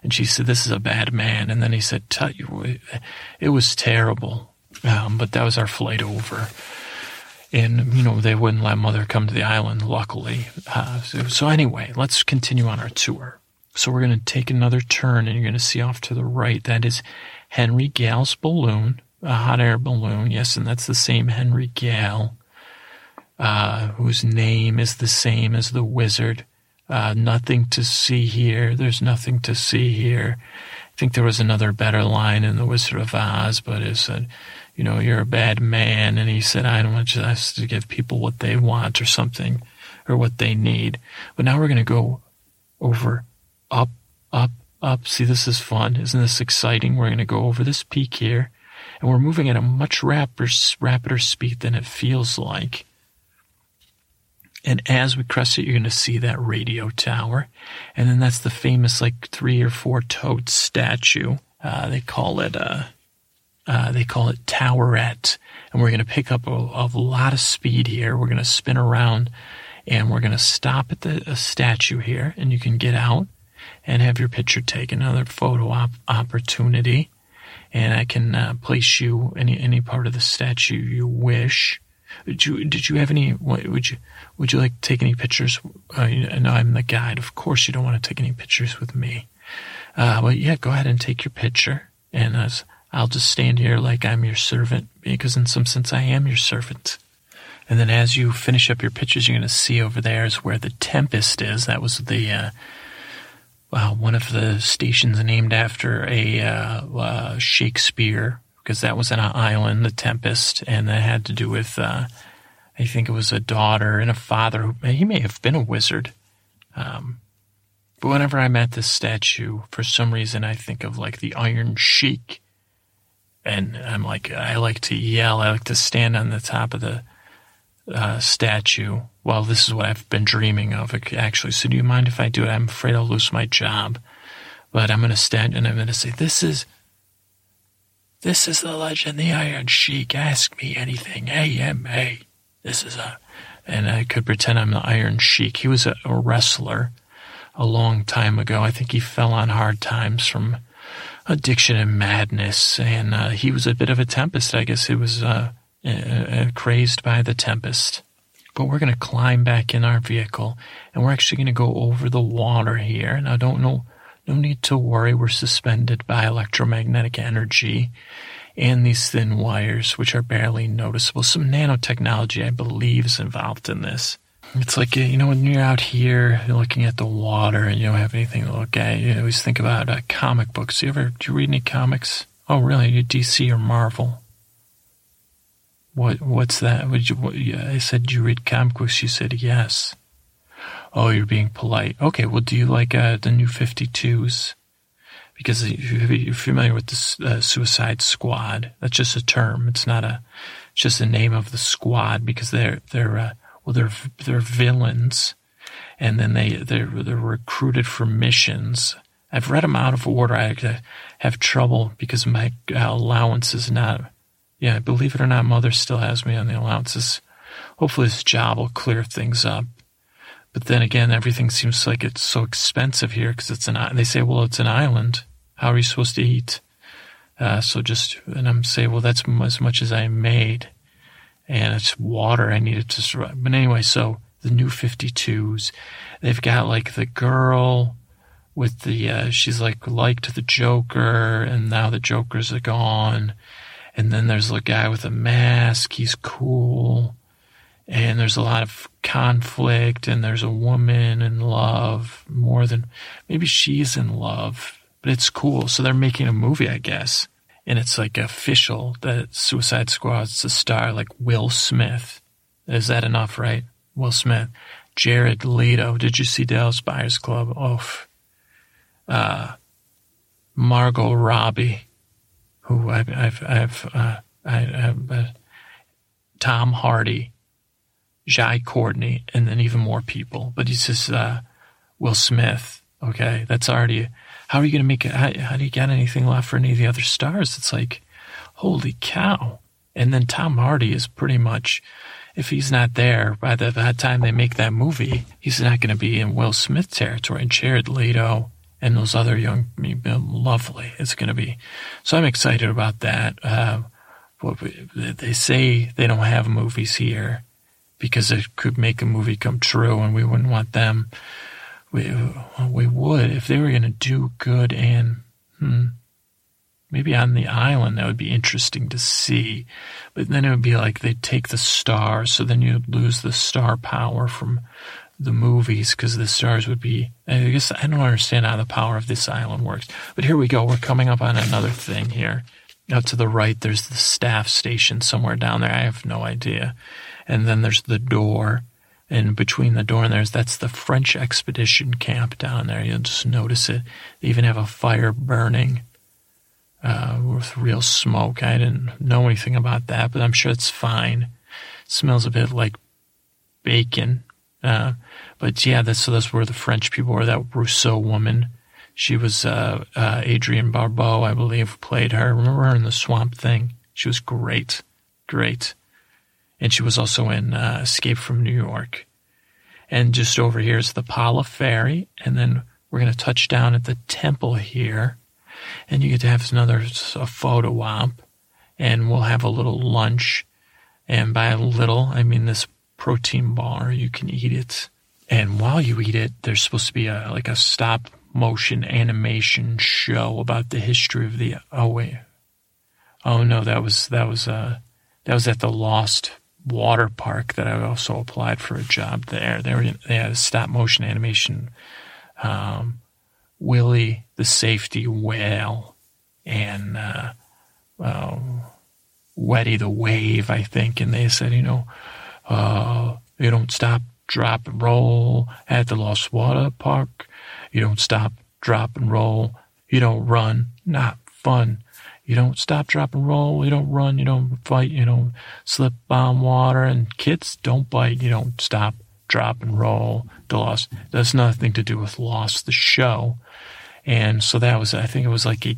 And she said, this is a bad man. And then he said, tell you, it was terrible. Um, but that was our flight over. And, you know, they wouldn't let Mother come to the island, luckily. Uh, so, so anyway, let's continue on our tour. So we're going to take another turn, and you're going to see off to the right, that is Henry Gale's balloon, a hot air balloon. Yes, and that's the same Henry Gale, uh, whose name is the same as the wizard. Uh, nothing to see here. There's nothing to see here. I think there was another better line in The Wizard of Oz, but it said, you know, you're a bad man. And he said, I don't want just to give people what they want or something or what they need. But now we're going to go over up, up, up. See, this is fun. Isn't this exciting? We're going to go over this peak here. And we're moving at a much rapider, rapider speed than it feels like. And as we crest it, you're going to see that radio tower. And then that's the famous, like, three or four toed statue. Uh, they call it, uh, uh, they call it Towerette. And we're going to pick up a, a lot of speed here. We're going to spin around and we're going to stop at the a statue here. And you can get out and have your picture taken, another photo op- opportunity. And I can uh, place you any any part of the statue you wish. Did you did you have any? Would you would you like to take any pictures? Uh, no, I'm the guide. Of course, you don't want to take any pictures with me. Uh, but yeah, go ahead and take your picture, and uh, I'll just stand here like I'm your servant, because in some sense I am your servant. And then as you finish up your pictures, you're going to see over there is where the Tempest is. That was the. Uh, Uh, one of the stations named after a uh, uh, Shakespeare, because that was on an island, the Tempest, and that had to do with, uh, I think it was a daughter and a father. Who, he may have been a wizard. Um, but whenever I'm at this statue, for some reason I think of like the Iron Sheik. And I'm like, I like to yell, I like to stand on the top of the uh, statue. Well, this is what I've been dreaming of, actually. So do you mind if I do it? I'm afraid I'll lose my job. But I'm going to stand and I'm going to say, this is this is the legend, the Iron Sheik. Ask me anything. A M A. This is a... And I could pretend I'm the Iron Sheik. He was a, a wrestler a long time ago. I think he fell on hard times from addiction and madness. And uh, he was a bit of a tempest, I guess. He was uh, uh, uh, crazed by the tempest. But we're going to climb back in our vehicle, and we're actually going to go over the water here. Now, don't know, no need to worry. We're suspended by electromagnetic energy and these thin wires, which are barely noticeable. Some nanotechnology, I believe, is involved in this. It's like, you know, when you're out here, you're looking at the water and you don't have anything to look at. You always think about uh, comic books. You ever, do you read any comics? Oh, really? You D C or Marvel? What? What's that? Would you? What, yeah, I said, do you read comic books? You said yes. Oh, you're being polite. Okay. Well, do you like uh, the New fifty-twos? Because if you're familiar with the uh, Suicide Squad, that's just a term. It's not a. It's just the name of the squad, because they're they're uh, well they're they're villains, and then they they're they're recruited for missions. I've read them out of order. I have trouble because my allowance is not. Yeah, believe it or not, Mother still has me on the allowances. Hopefully this job will clear things up. But then again, everything seems like it's so expensive here because it's an. They say, well, it's an island. How are you supposed to eat? Uh, so just, and I'm saying, well, that's as much as I made. And it's water I needed to survive. But anyway, so the New fifty-twos, they've got like the girl with the, uh, she's like liked the Joker, and now the Jokers are gone. And then there's a guy with a mask. He's cool. And there's a lot of conflict. And there's a woman in love more than maybe she's in love. But it's cool. So they're making a movie, I guess. And it's like official that Suicide Squad's the star, like Will Smith. Is that enough, right? Will Smith. Jared Leto. Did you see Dallas Buyers Club? Oof. Uh, Margot Robbie. Who I've, I've, I've, uh, I, I've, uh, Tom Hardy, Jai Courtney, and then even more people. But he's just, uh, Will Smith. Okay. That's already, how are you going to make it? How, how do you get anything left for any of the other stars? It's like, holy cow. And then Tom Hardy is pretty much, if he's not there by the, by the time they make that movie, he's not going to be in Will Smith territory. And Jared Leto. And those other young, lovely, it's going to be. So I'm excited about that. Uh, they say they don't have movies here because it could make a movie come true, and we wouldn't want them. We we would if they were going to do good, and hmm, maybe on the island that would be interesting to see. But then it would be like they'd take the star, so then you'd lose the star power from the movies, because the stars would be, I guess I don't understand how the power of this island works. But here we go. We're coming up on another thing here. Out to the right, there's the staff station somewhere down there. I have no idea. And then there's the door. And between the door and there's, that's the French expedition camp down there. You'll just notice it. They even have a fire burning uh, with real smoke. I didn't know anything about that, but I'm sure it's fine. It smells a bit like bacon. Uh, but yeah, that's, so that's where the French people were. That Rousseau woman, she was uh, uh, Adrienne Barbeau, I believe, played her. Remember her in The Swamp Thing? She was great, great. And she was also in uh, Escape from New York. And just over here is the Pala Ferry. And then we're going to touch down at the temple here. And you get to have another a photo op. And we'll have a little lunch. And by a little, I mean this protein bar. You can eat it. And while you eat it, there's supposed to be a like a stop motion animation show about the history of the... Oh, wait. Oh, no, that was, that was, uh, that was at the Lost... water park that I also applied for a job there. They, were, they had a stop-motion animation. Um, Willie, the safety whale, and uh, um, Weddy the wave, I think. And they said, you know, uh, you don't stop, drop, and roll at the Lost Water Park. You don't stop, drop, and roll. You don't run. Not fun. You don't stop, drop, and roll. You don't run. You don't fight. You don't slip on water. And kids, don't bite. You don't stop, drop, and roll. The Lost. That's nothing to do with Lost, the show. And so that was, I think it was like a,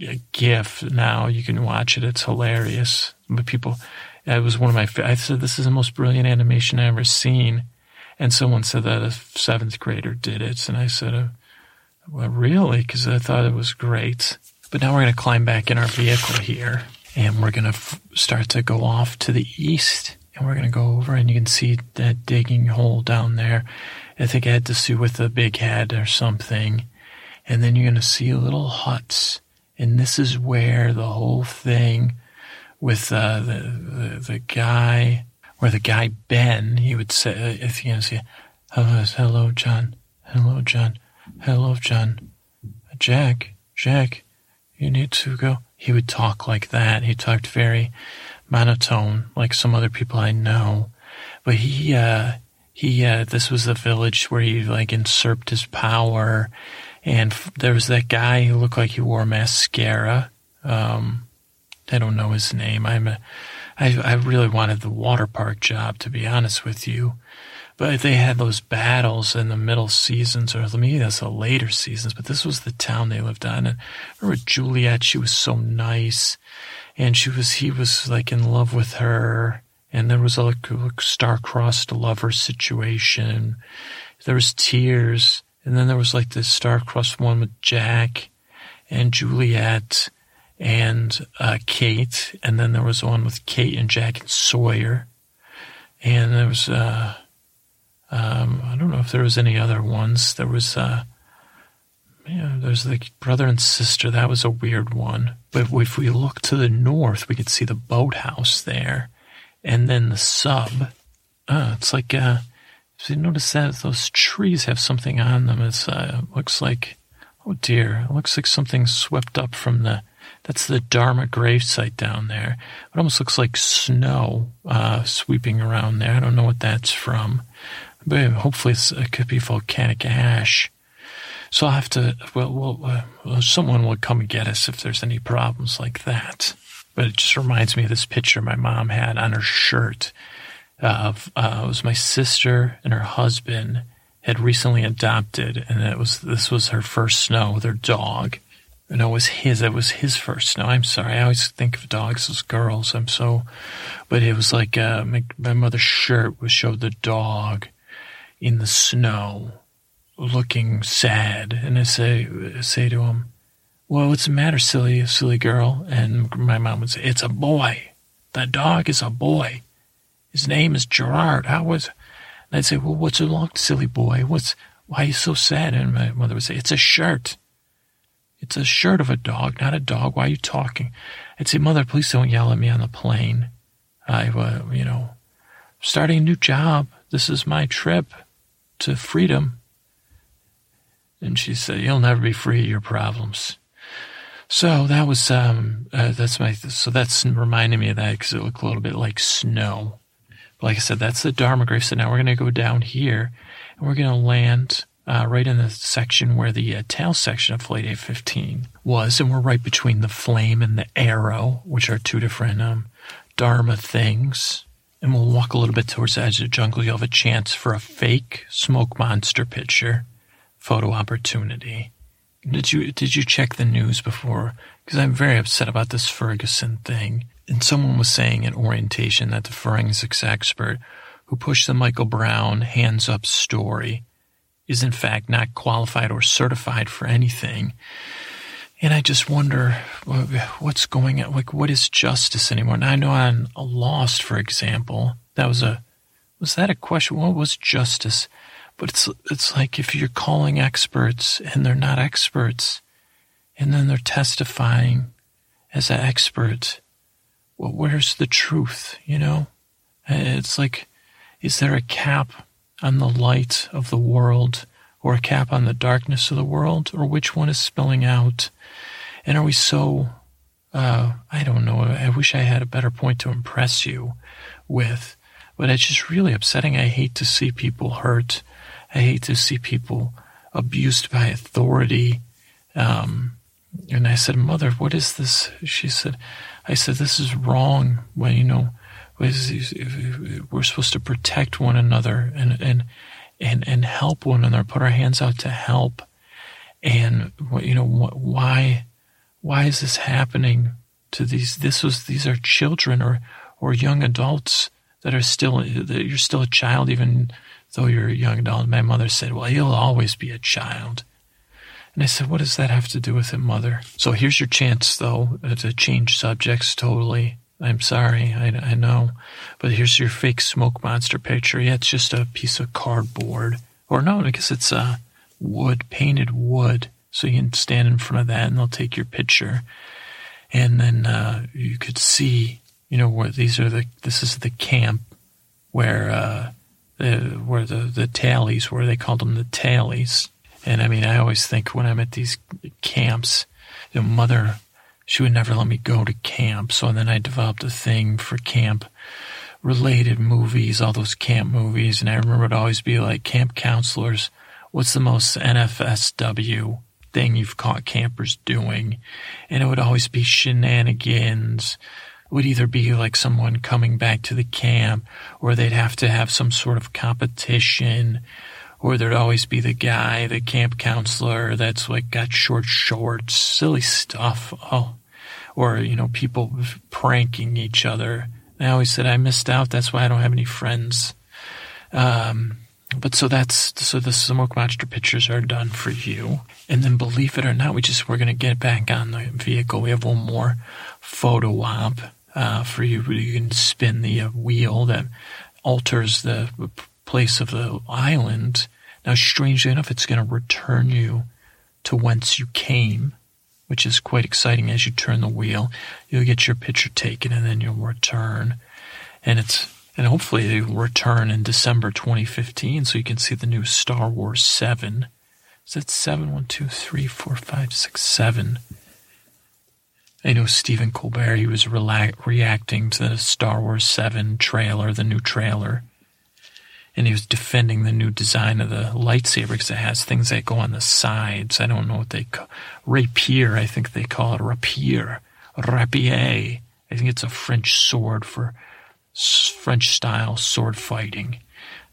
a GIF. Now you can watch it. It's hilarious. But people, it was one of my, I said, this is the most brilliant animation I've ever seen. And someone said that a seventh grader did it. And I said, well, really? Because I thought it was great. But now we're going to climb back in our vehicle here, and we're going to f- start to go off to the east, and we're going to go over, and you can see that digging hole down there. I think I had to see with a big head or something. And then you're going to see little huts, and this is where the whole thing with uh, the, the the guy, where the guy Ben, he would say, if you're going to see, hello, hello, John, hello, John, hello, John, Jack, Jack. You need to go. He would talk like that. He talked very monotone, like some other people I know. But he, uh, he, uh, this was the village where he like usurped his power. And f- there was that guy who looked like he wore mascara. Um, I don't know his name. I'm a, I, I really wanted the water park job, to be honest with you. But they had those battles in the middle seasons, or maybe that's the later seasons, but this was the town they lived on. And I remember Juliet, she was so nice, and she was, he was like in love with her, and there was a like, like, star-crossed lover situation. There was tears, and then there was like this star-crossed one with Jack and Juliet and uh, Kate, and then there was one with Kate and Jack and Sawyer, and there was... Uh, Um, I don't know if there was any other ones. There was, uh, yeah, there's the brother and sister. That was a weird one. But if we look to the north, we could see the boathouse there. And then the sub. Uh, it's like, uh, so you notice that those trees have something on them. It's, uh, it looks like, oh dear, it looks like something swept up from the, that's the Dharma gravesite down there. It almost looks like snow, uh, sweeping around there. I don't know what that's from. But hopefully it's, it could be volcanic ash. So I'll have to, well, well, uh, someone will come and get us if there's any problems like that. But it just reminds me of this picture my mom had on her shirt. Uh, of, uh, it was my sister and her husband had recently adopted, and it was this was her first snow, their dog. No, it was his. It was his first snow. I'm sorry. I always think of dogs as girls. I'm so, but it was like uh, my, my mother's shirt was showed the dog in the snow, looking sad, and I say say to him, "Well, what's the matter, silly silly girl?" And my mom would say, "It's a boy. The dog is a boy. His name is Gerard. How was?" And I'd say, "Well, what's wrong, silly boy? What's why are you so sad?" And my mother would say, "It's a shirt. It's a shirt of a dog, not a dog. Why are you talking?" I'd say, "Mother, please don't yell at me on the plane. I, uh, you know, starting a new job. This is my trip to freedom." And she said, "You'll never be free of your problems." So that was um uh, that's my so that's reminding me of that because it looked a little bit like snow. But like I said, that's the Dharma grave. So now we're going to go down here and we're going to land uh, right in the section where the uh, tail section of Flight eight fifteen was, and we're right between the flame and the arrow, which are two different um, Dharma things. And we'll walk a little bit towards the edge of the jungle. You'll have a chance for a fake smoke monster picture photo opportunity. Did you did you check the news before? Because I'm very upset about this Ferguson thing. And someone was saying at orientation that the forensics expert who pushed the Michael Brown hands-up story is in fact not qualified or certified for anything. And I just wonder what's going on. Like, what is justice anymore? And I know on Lost, for example, that was a was that a question? What was justice? But it's it's like if you're calling experts and they're not experts, and then they're testifying as an expert. Well, where's the truth? You know, it's like, is there a cap on the light of the world? Or a cap on the darkness of the world? Or which one is spilling out? And are we so, uh, I don't know, I wish I had a better point to impress you with. But it's just really upsetting. I hate to see people hurt. I hate to see people abused by authority. Um, and I said, Mother, what is this? She said, I said, this is wrong. Well, you know, we're supposed to protect one another and, and, And, and help one another, put our hands out to help. And, you know, why why is this happening to these? This was, these are children or, or young adults that are still, that you're still a child even though you're a young adult. My mother said, well, you'll always be a child. And I said, what does that have to do with it, Mother? So here's your chance, though, to change subjects totally. I'm sorry, I, I know, but here's your fake smoke monster picture. Yeah, it's just a piece of cardboard. Or no, I guess it's uh, wood, painted wood. So you can stand in front of that and they'll take your picture. And then uh, you could see, you know, where these are the, this is the camp where, uh, the, where the, the tailies, where they called them the tailies. And I mean, I always think when I'm at these camps, you know, Mother, she would never let me go to camp. So then I developed a thing for camp-related movies, all those camp movies. And I remember it would always be like, camp counselors, what's the most N F S W thing you've caught campers doing? And it would always be shenanigans. It would either be like someone coming back to the camp, or they'd have to have some sort of competition, or there'd always be the guy, the camp counselor, that's like got short shorts, silly stuff. Oh, or, you know, people pranking each other. And I always said I missed out. That's why I don't have any friends. Um, but so that's, so the smoke monster pictures are done for you. And then believe it or not, we just, we're going to get back on the vehicle. We have one more photo op uh, for you. You can spin the uh, wheel that alters the place of the island. Now, strangely enough, it's going to return you to whence you came, which is quite exciting. As you turn the wheel, you'll get your picture taken, and then you'll return. And it's and hopefully you'll return in December twenty fifteen, so you can see the new Star Wars seven. Is that seven? One, two, three, four, five, six, seven. I know Stephen Colbert, he was rela- reacting to the Star Wars seven trailer, the new trailer. And he was defending the new design of the lightsaber because it has things that go on the sides. I don't know what they call rapier. I think they call it rapier, rapier. I think it's a French sword for French-style sword fighting.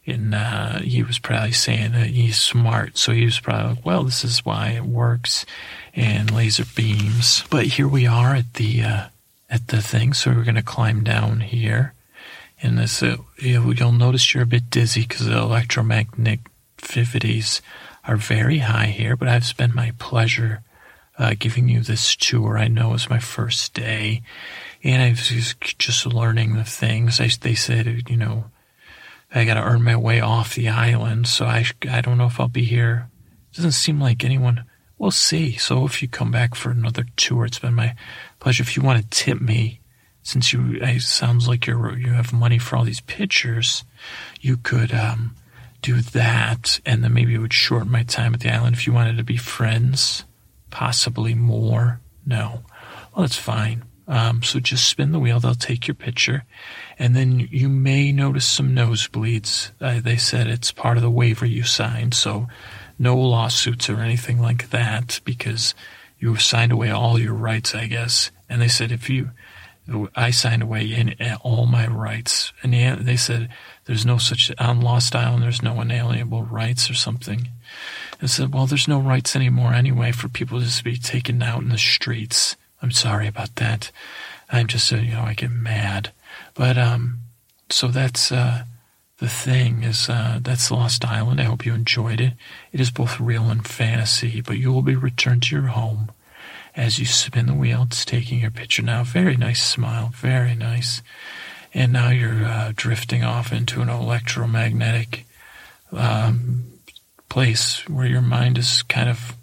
And uh, he was probably saying that he's smart, so he was probably like, "Well, this is why it works," and laser beams. But here we are at the uh, at the thing. So we're going to climb down here. And this, uh, you'll notice you're a bit dizzy because the electromagnetic activities are very high here. But I've spent my pleasure uh, giving you this tour. I know it's my first day, and I was just learning the things. I, they said, you know, I got to earn my way off the island, so I I don't know if I'll be here. It doesn't seem like anyone. We'll see. So if you come back for another tour, it's been my pleasure. If you want to tip me. Since you, it sounds like you're you have money for all these pictures, you could um, do that, and then maybe it would shorten my time at the island. If you wanted to be friends, possibly more, No. Well, that's fine. Um, so just spin the wheel. They'll take your picture. And then you may notice some nosebleeds. Uh, they said it's part of the waiver you signed. So no lawsuits or anything like that because you signed away all your rights, I guess. And they said if you... I signed away in all my rights. And they said there's no such – on Lost Island, there's no inalienable rights or something. And said, well, there's no rights anymore anyway for people just to be taken out in the streets. I'm sorry about that. I'm just – you know, I get mad. But um, so that's uh, the thing is uh, that's Lost Island. I hope you enjoyed it. It is both real and fantasy, but you will be returned to your home. As you spin the wheel, it's taking your picture now. Very nice smile. Very nice. And now you're uh, drifting off into an electromagnetic um, place where your mind is kind of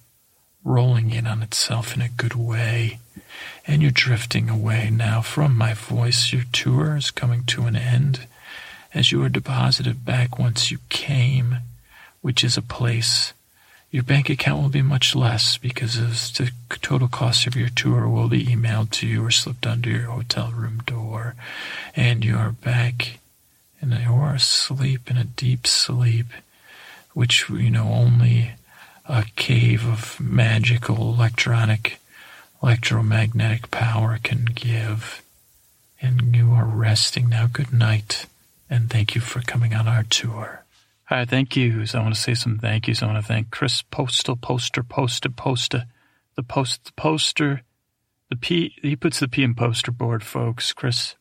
rolling in on itself in a good way. And you're drifting away now from my voice. Your tour is coming to an end as you are deposited back once you came, which is a place. Your bank account will be much less because the total cost of your tour will be emailed to you or slipped under your hotel room door. And you are back and you are asleep in a deep sleep, which, you know, only a cave of magical electronic, electromagnetic power can give. And you are resting now. Good night. And thank you for coming on our tour. Hi, thank yous. I want to say some thank yous. I want to thank Chris Postle, Poster, Poster, Poster, the Post, the Poster, the P. He puts the P in poster board, folks. Chris,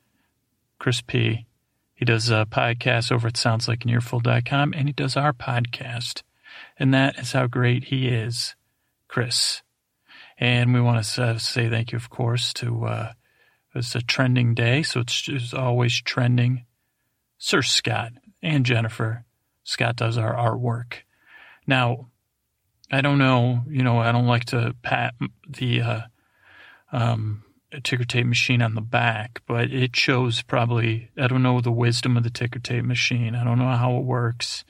Chris P. He does a podcast over at sounds like an earful dot com, and he does our podcast. And that is how great he is, Chris. And we want to say thank you, of course, to uh, it's a trending day, so it's, it's always trending. Sir Scott and Jennifer. Scott does our artwork. Now, I don't know, you know, I don't like to pat the uh, um, ticker tape machine on the back, but it shows probably, I don't know the wisdom of the ticker tape machine. I don't know how it works.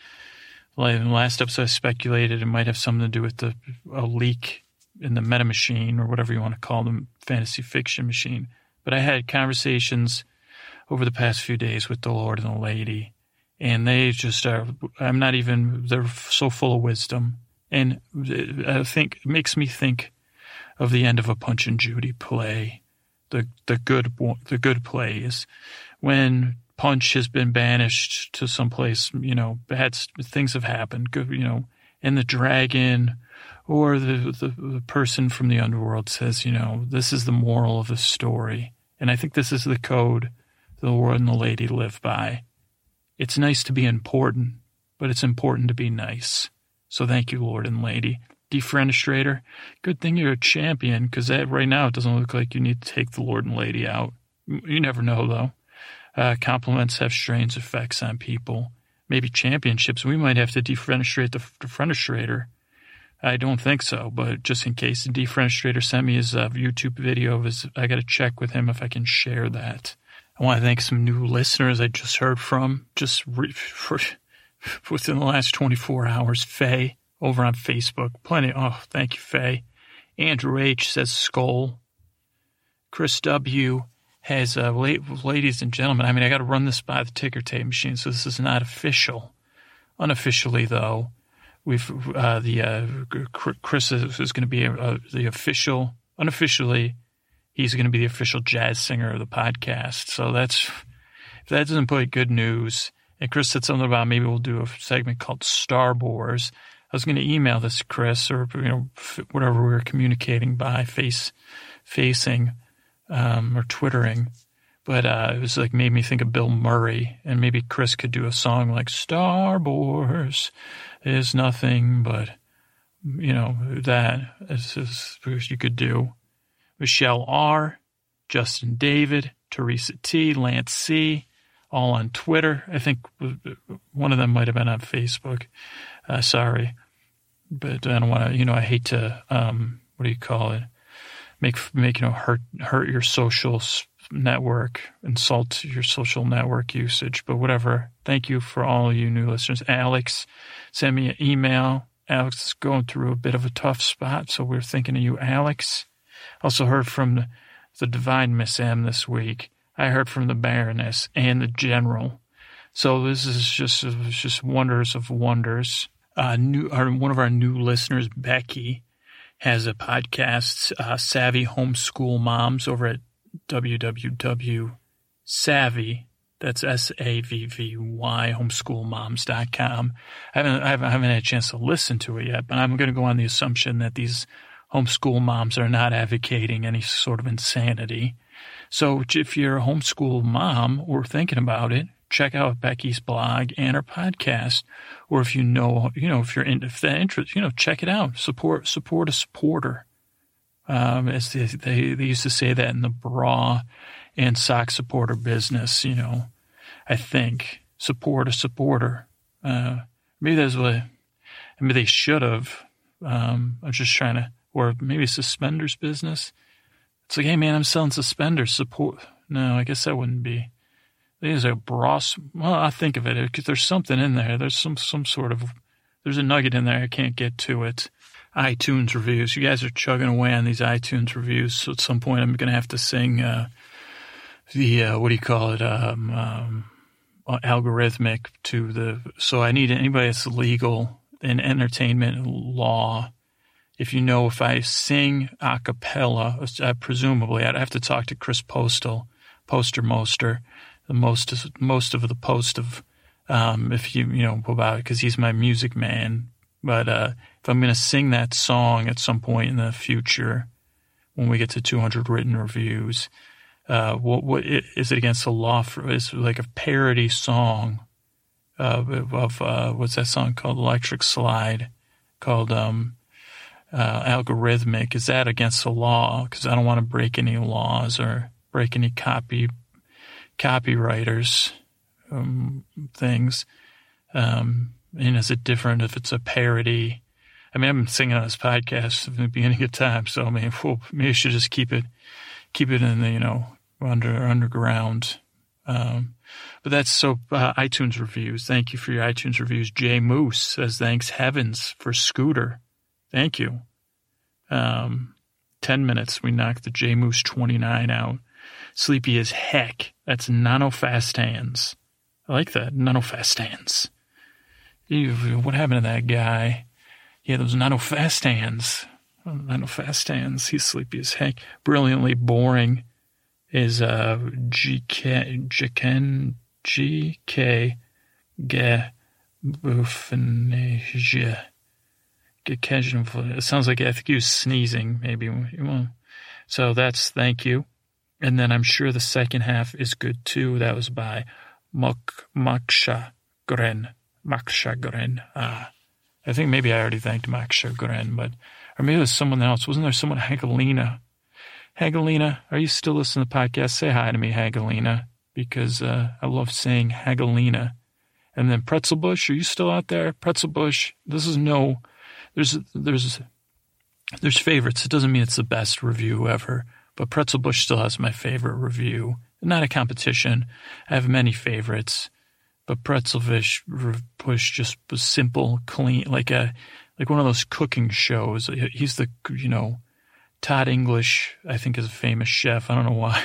Like in the last episode, I speculated it might have something to do with the a leak in the meta machine or whatever you want to call them, fantasy fiction machine. But I had conversations over the past few days with the Lord and the Lady. And they just are, I'm not even, they're so full of wisdom. And I think, it makes me think of the end of a Punch and Judy play. The the good the good play is when Punch has been banished to someplace, you know, bad things have happened, good, you know, and the dragon or the, the, the person from the underworld says, you know, this is the moral of the story. And I think this is the code the Lord and the Lady live by. It's nice to be important, but it's important to be nice. So thank you, Lord and Lady. Deferenestrator, good thing you're a champion because right now it doesn't look like you need to take the Lord and Lady out. You never know, though. Uh, compliments have strange effects on people. Maybe championships. We might have to deferenestrate the deferenestrator. I don't think so, but just in case, the deferenestrator sent me his uh, YouTube video. Of his, I got to check with him if I can share that. I want to thank some new listeners I just heard from just re- for, within the last twenty-four hours. Faye over on Facebook. Plenty. Oh, thank you, Faye. Andrew H. says Skull. Chris W. has, uh, ladies and gentlemen, I mean, I got to run this by the ticker tape machine, so this is not official. Unofficially, though, we've uh, the uh, Chris is, is going to be a, a, the official, unofficially, he's going to be the official jazz singer of the podcast. So that's, if that doesn't put good news. And Chris said something about maybe we'll do a segment called Star Wars. I was going to email this to Chris or, you know, whatever we were communicating by face, facing, um, or twittering. But, uh, it was like, made me think of Bill Murray and maybe Chris could do a song like Star Wars is nothing, but you know, that is, is you could do. Michelle R., Justin David, Teresa T., Lance C., all on Twitter. I think one of them might have been on Facebook. Uh, sorry. But I don't want to, you know, I hate to, um, what do you call it, make, make you know, hurt hurt your social network, insult your social network usage. But whatever. Thank you for all you new listeners. Alex sent me an email. Alex is going through a bit of a tough spot, so we're thinking of you, Alex. Also heard from the divine Miss M this week. I heard from the Baroness and the General. So this is just just wonders of wonders. Uh, new, our, one of our new listeners, Becky, has a podcast, uh, Savvy Homeschool Moms, over at w w w dot savvy, that's S A V V Y, homeschool moms dot com. I haven't, I haven't, I haven't had a chance to listen to it yet, but I'm going to go on the assumption that these homeschool moms are not advocating any sort of insanity. So if you're a homeschool mom or thinking about it, check out Becky's blog and her podcast, or if you know, you know, if you're in, if that interest, you know, check it out. Support, support a supporter. Um, as they, they, they used to say that in the bra and sock supporter business, you know, I think support a supporter. Uh, maybe that's what, I mean, they should have. Um, I'm just trying to, or maybe suspenders business. It's like, hey man, I'm selling suspenders. Support. No, I guess that wouldn't be. There's a bra. Well, I think of it because there's something in there. There's some, some sort of, there's a nugget in there. I can't get to it. iTunes reviews. You guys are chugging away on these iTunes reviews. So at some point I'm going to have to sing uh, the, uh, what do you call it, um, um, algorithmic to the, so I need anybody that's legal in entertainment law. If you know, if I sing a cappella, uh, presumably I'd have to talk to Chris Postle, Poster Moster. The most most of the post of um, if you you know about it because he's my music man. But uh, if I'm going to sing that song at some point in the future, when we get to two hundred written reviews, uh, what what is it against the law for? It's like a parody song uh, of uh, what's that song called? Electric Slide, called um, uh, Algorithmic. Is that against the law? Because I don't want to break any laws or break any copy. Copywriters, um, things, um, and is it different if it's a parody? I mean, I've been singing on this podcast from the beginning of time, so I mean, we'll, maybe I should just keep it, keep it in the, you know, under underground. Um, but that's so, uh, iTunes reviews. Thank you for your iTunes reviews. Jay Moose says, thanks heavens for Scooter. Thank you. Um, ten minutes. We knocked the Jay Moose twenty-nine out. Sleepy as heck. That's Nano Fast Hands. I like that. Nano Fast Hands. Ew, what happened to that guy? Yeah, those Nano Fast Hands. Nano Fast Hands. He's sleepy as heck. Brilliantly boring is uh, G K Gefenage. It sounds like I think he was sneezing, maybe. So that's thank you. And then I'm sure the second half is good, too. That was by Mok, Moksha Gren. Moksha Gren. Uh, I think maybe I already thanked Moksha Gren, but or maybe it was someone else. Wasn't there someone, Hagelina? Hagelina, are you still listening to the podcast? Say hi to me, Hagelina, because uh, I love saying Hagelina. And then Pretzelbush, are you still out there? Pretzelbush, this is no, there's, there's, there's favorites. It doesn't mean it's the best review ever. But Pretzelbush still has my favorite review. Not a competition. I have many favorites, but Pretzelbush just was simple, clean, like a like one of those cooking shows. He's the you know Todd English, I think, is a famous chef. I don't know why.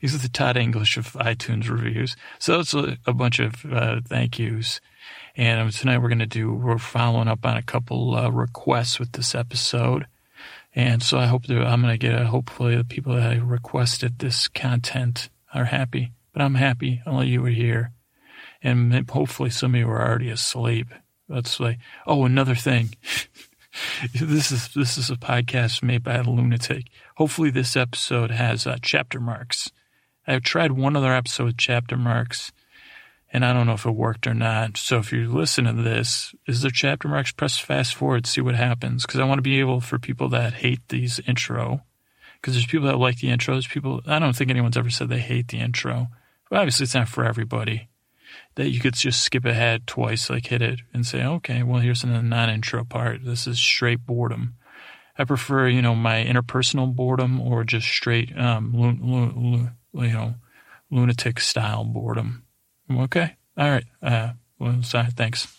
He's the Todd English of iTunes reviews. So that's a, a bunch of uh, thank yous. And tonight we're gonna do we're following up on a couple uh, requests with this episode. And so I hope that I'm going to get a, hopefully the people that I requested this content are happy. But I'm happy only you were here. And hopefully some of you were already asleep. That's like, oh, another thing. this is this is a podcast made by a lunatic. Hopefully this episode has uh, chapter marks. I've tried one other episode with chapter marks, and I don't know if it worked or not. So if you listen to this, is there chapter marks? Press fast forward, see what happens. Because I want to be able for people that hate these intro. Because there's people that like the intro. There's people, I don't think anyone's ever said they hate the intro. But obviously it's not for everybody. That you could just skip ahead twice, like hit it, and say, okay, well, here's the non-intro part. This is straight boredom. I prefer, you know, my interpersonal boredom or just straight, um, lo- lo- lo- you know, lunatic style boredom. Okay. All right. Uh, well, sorry. Thanks.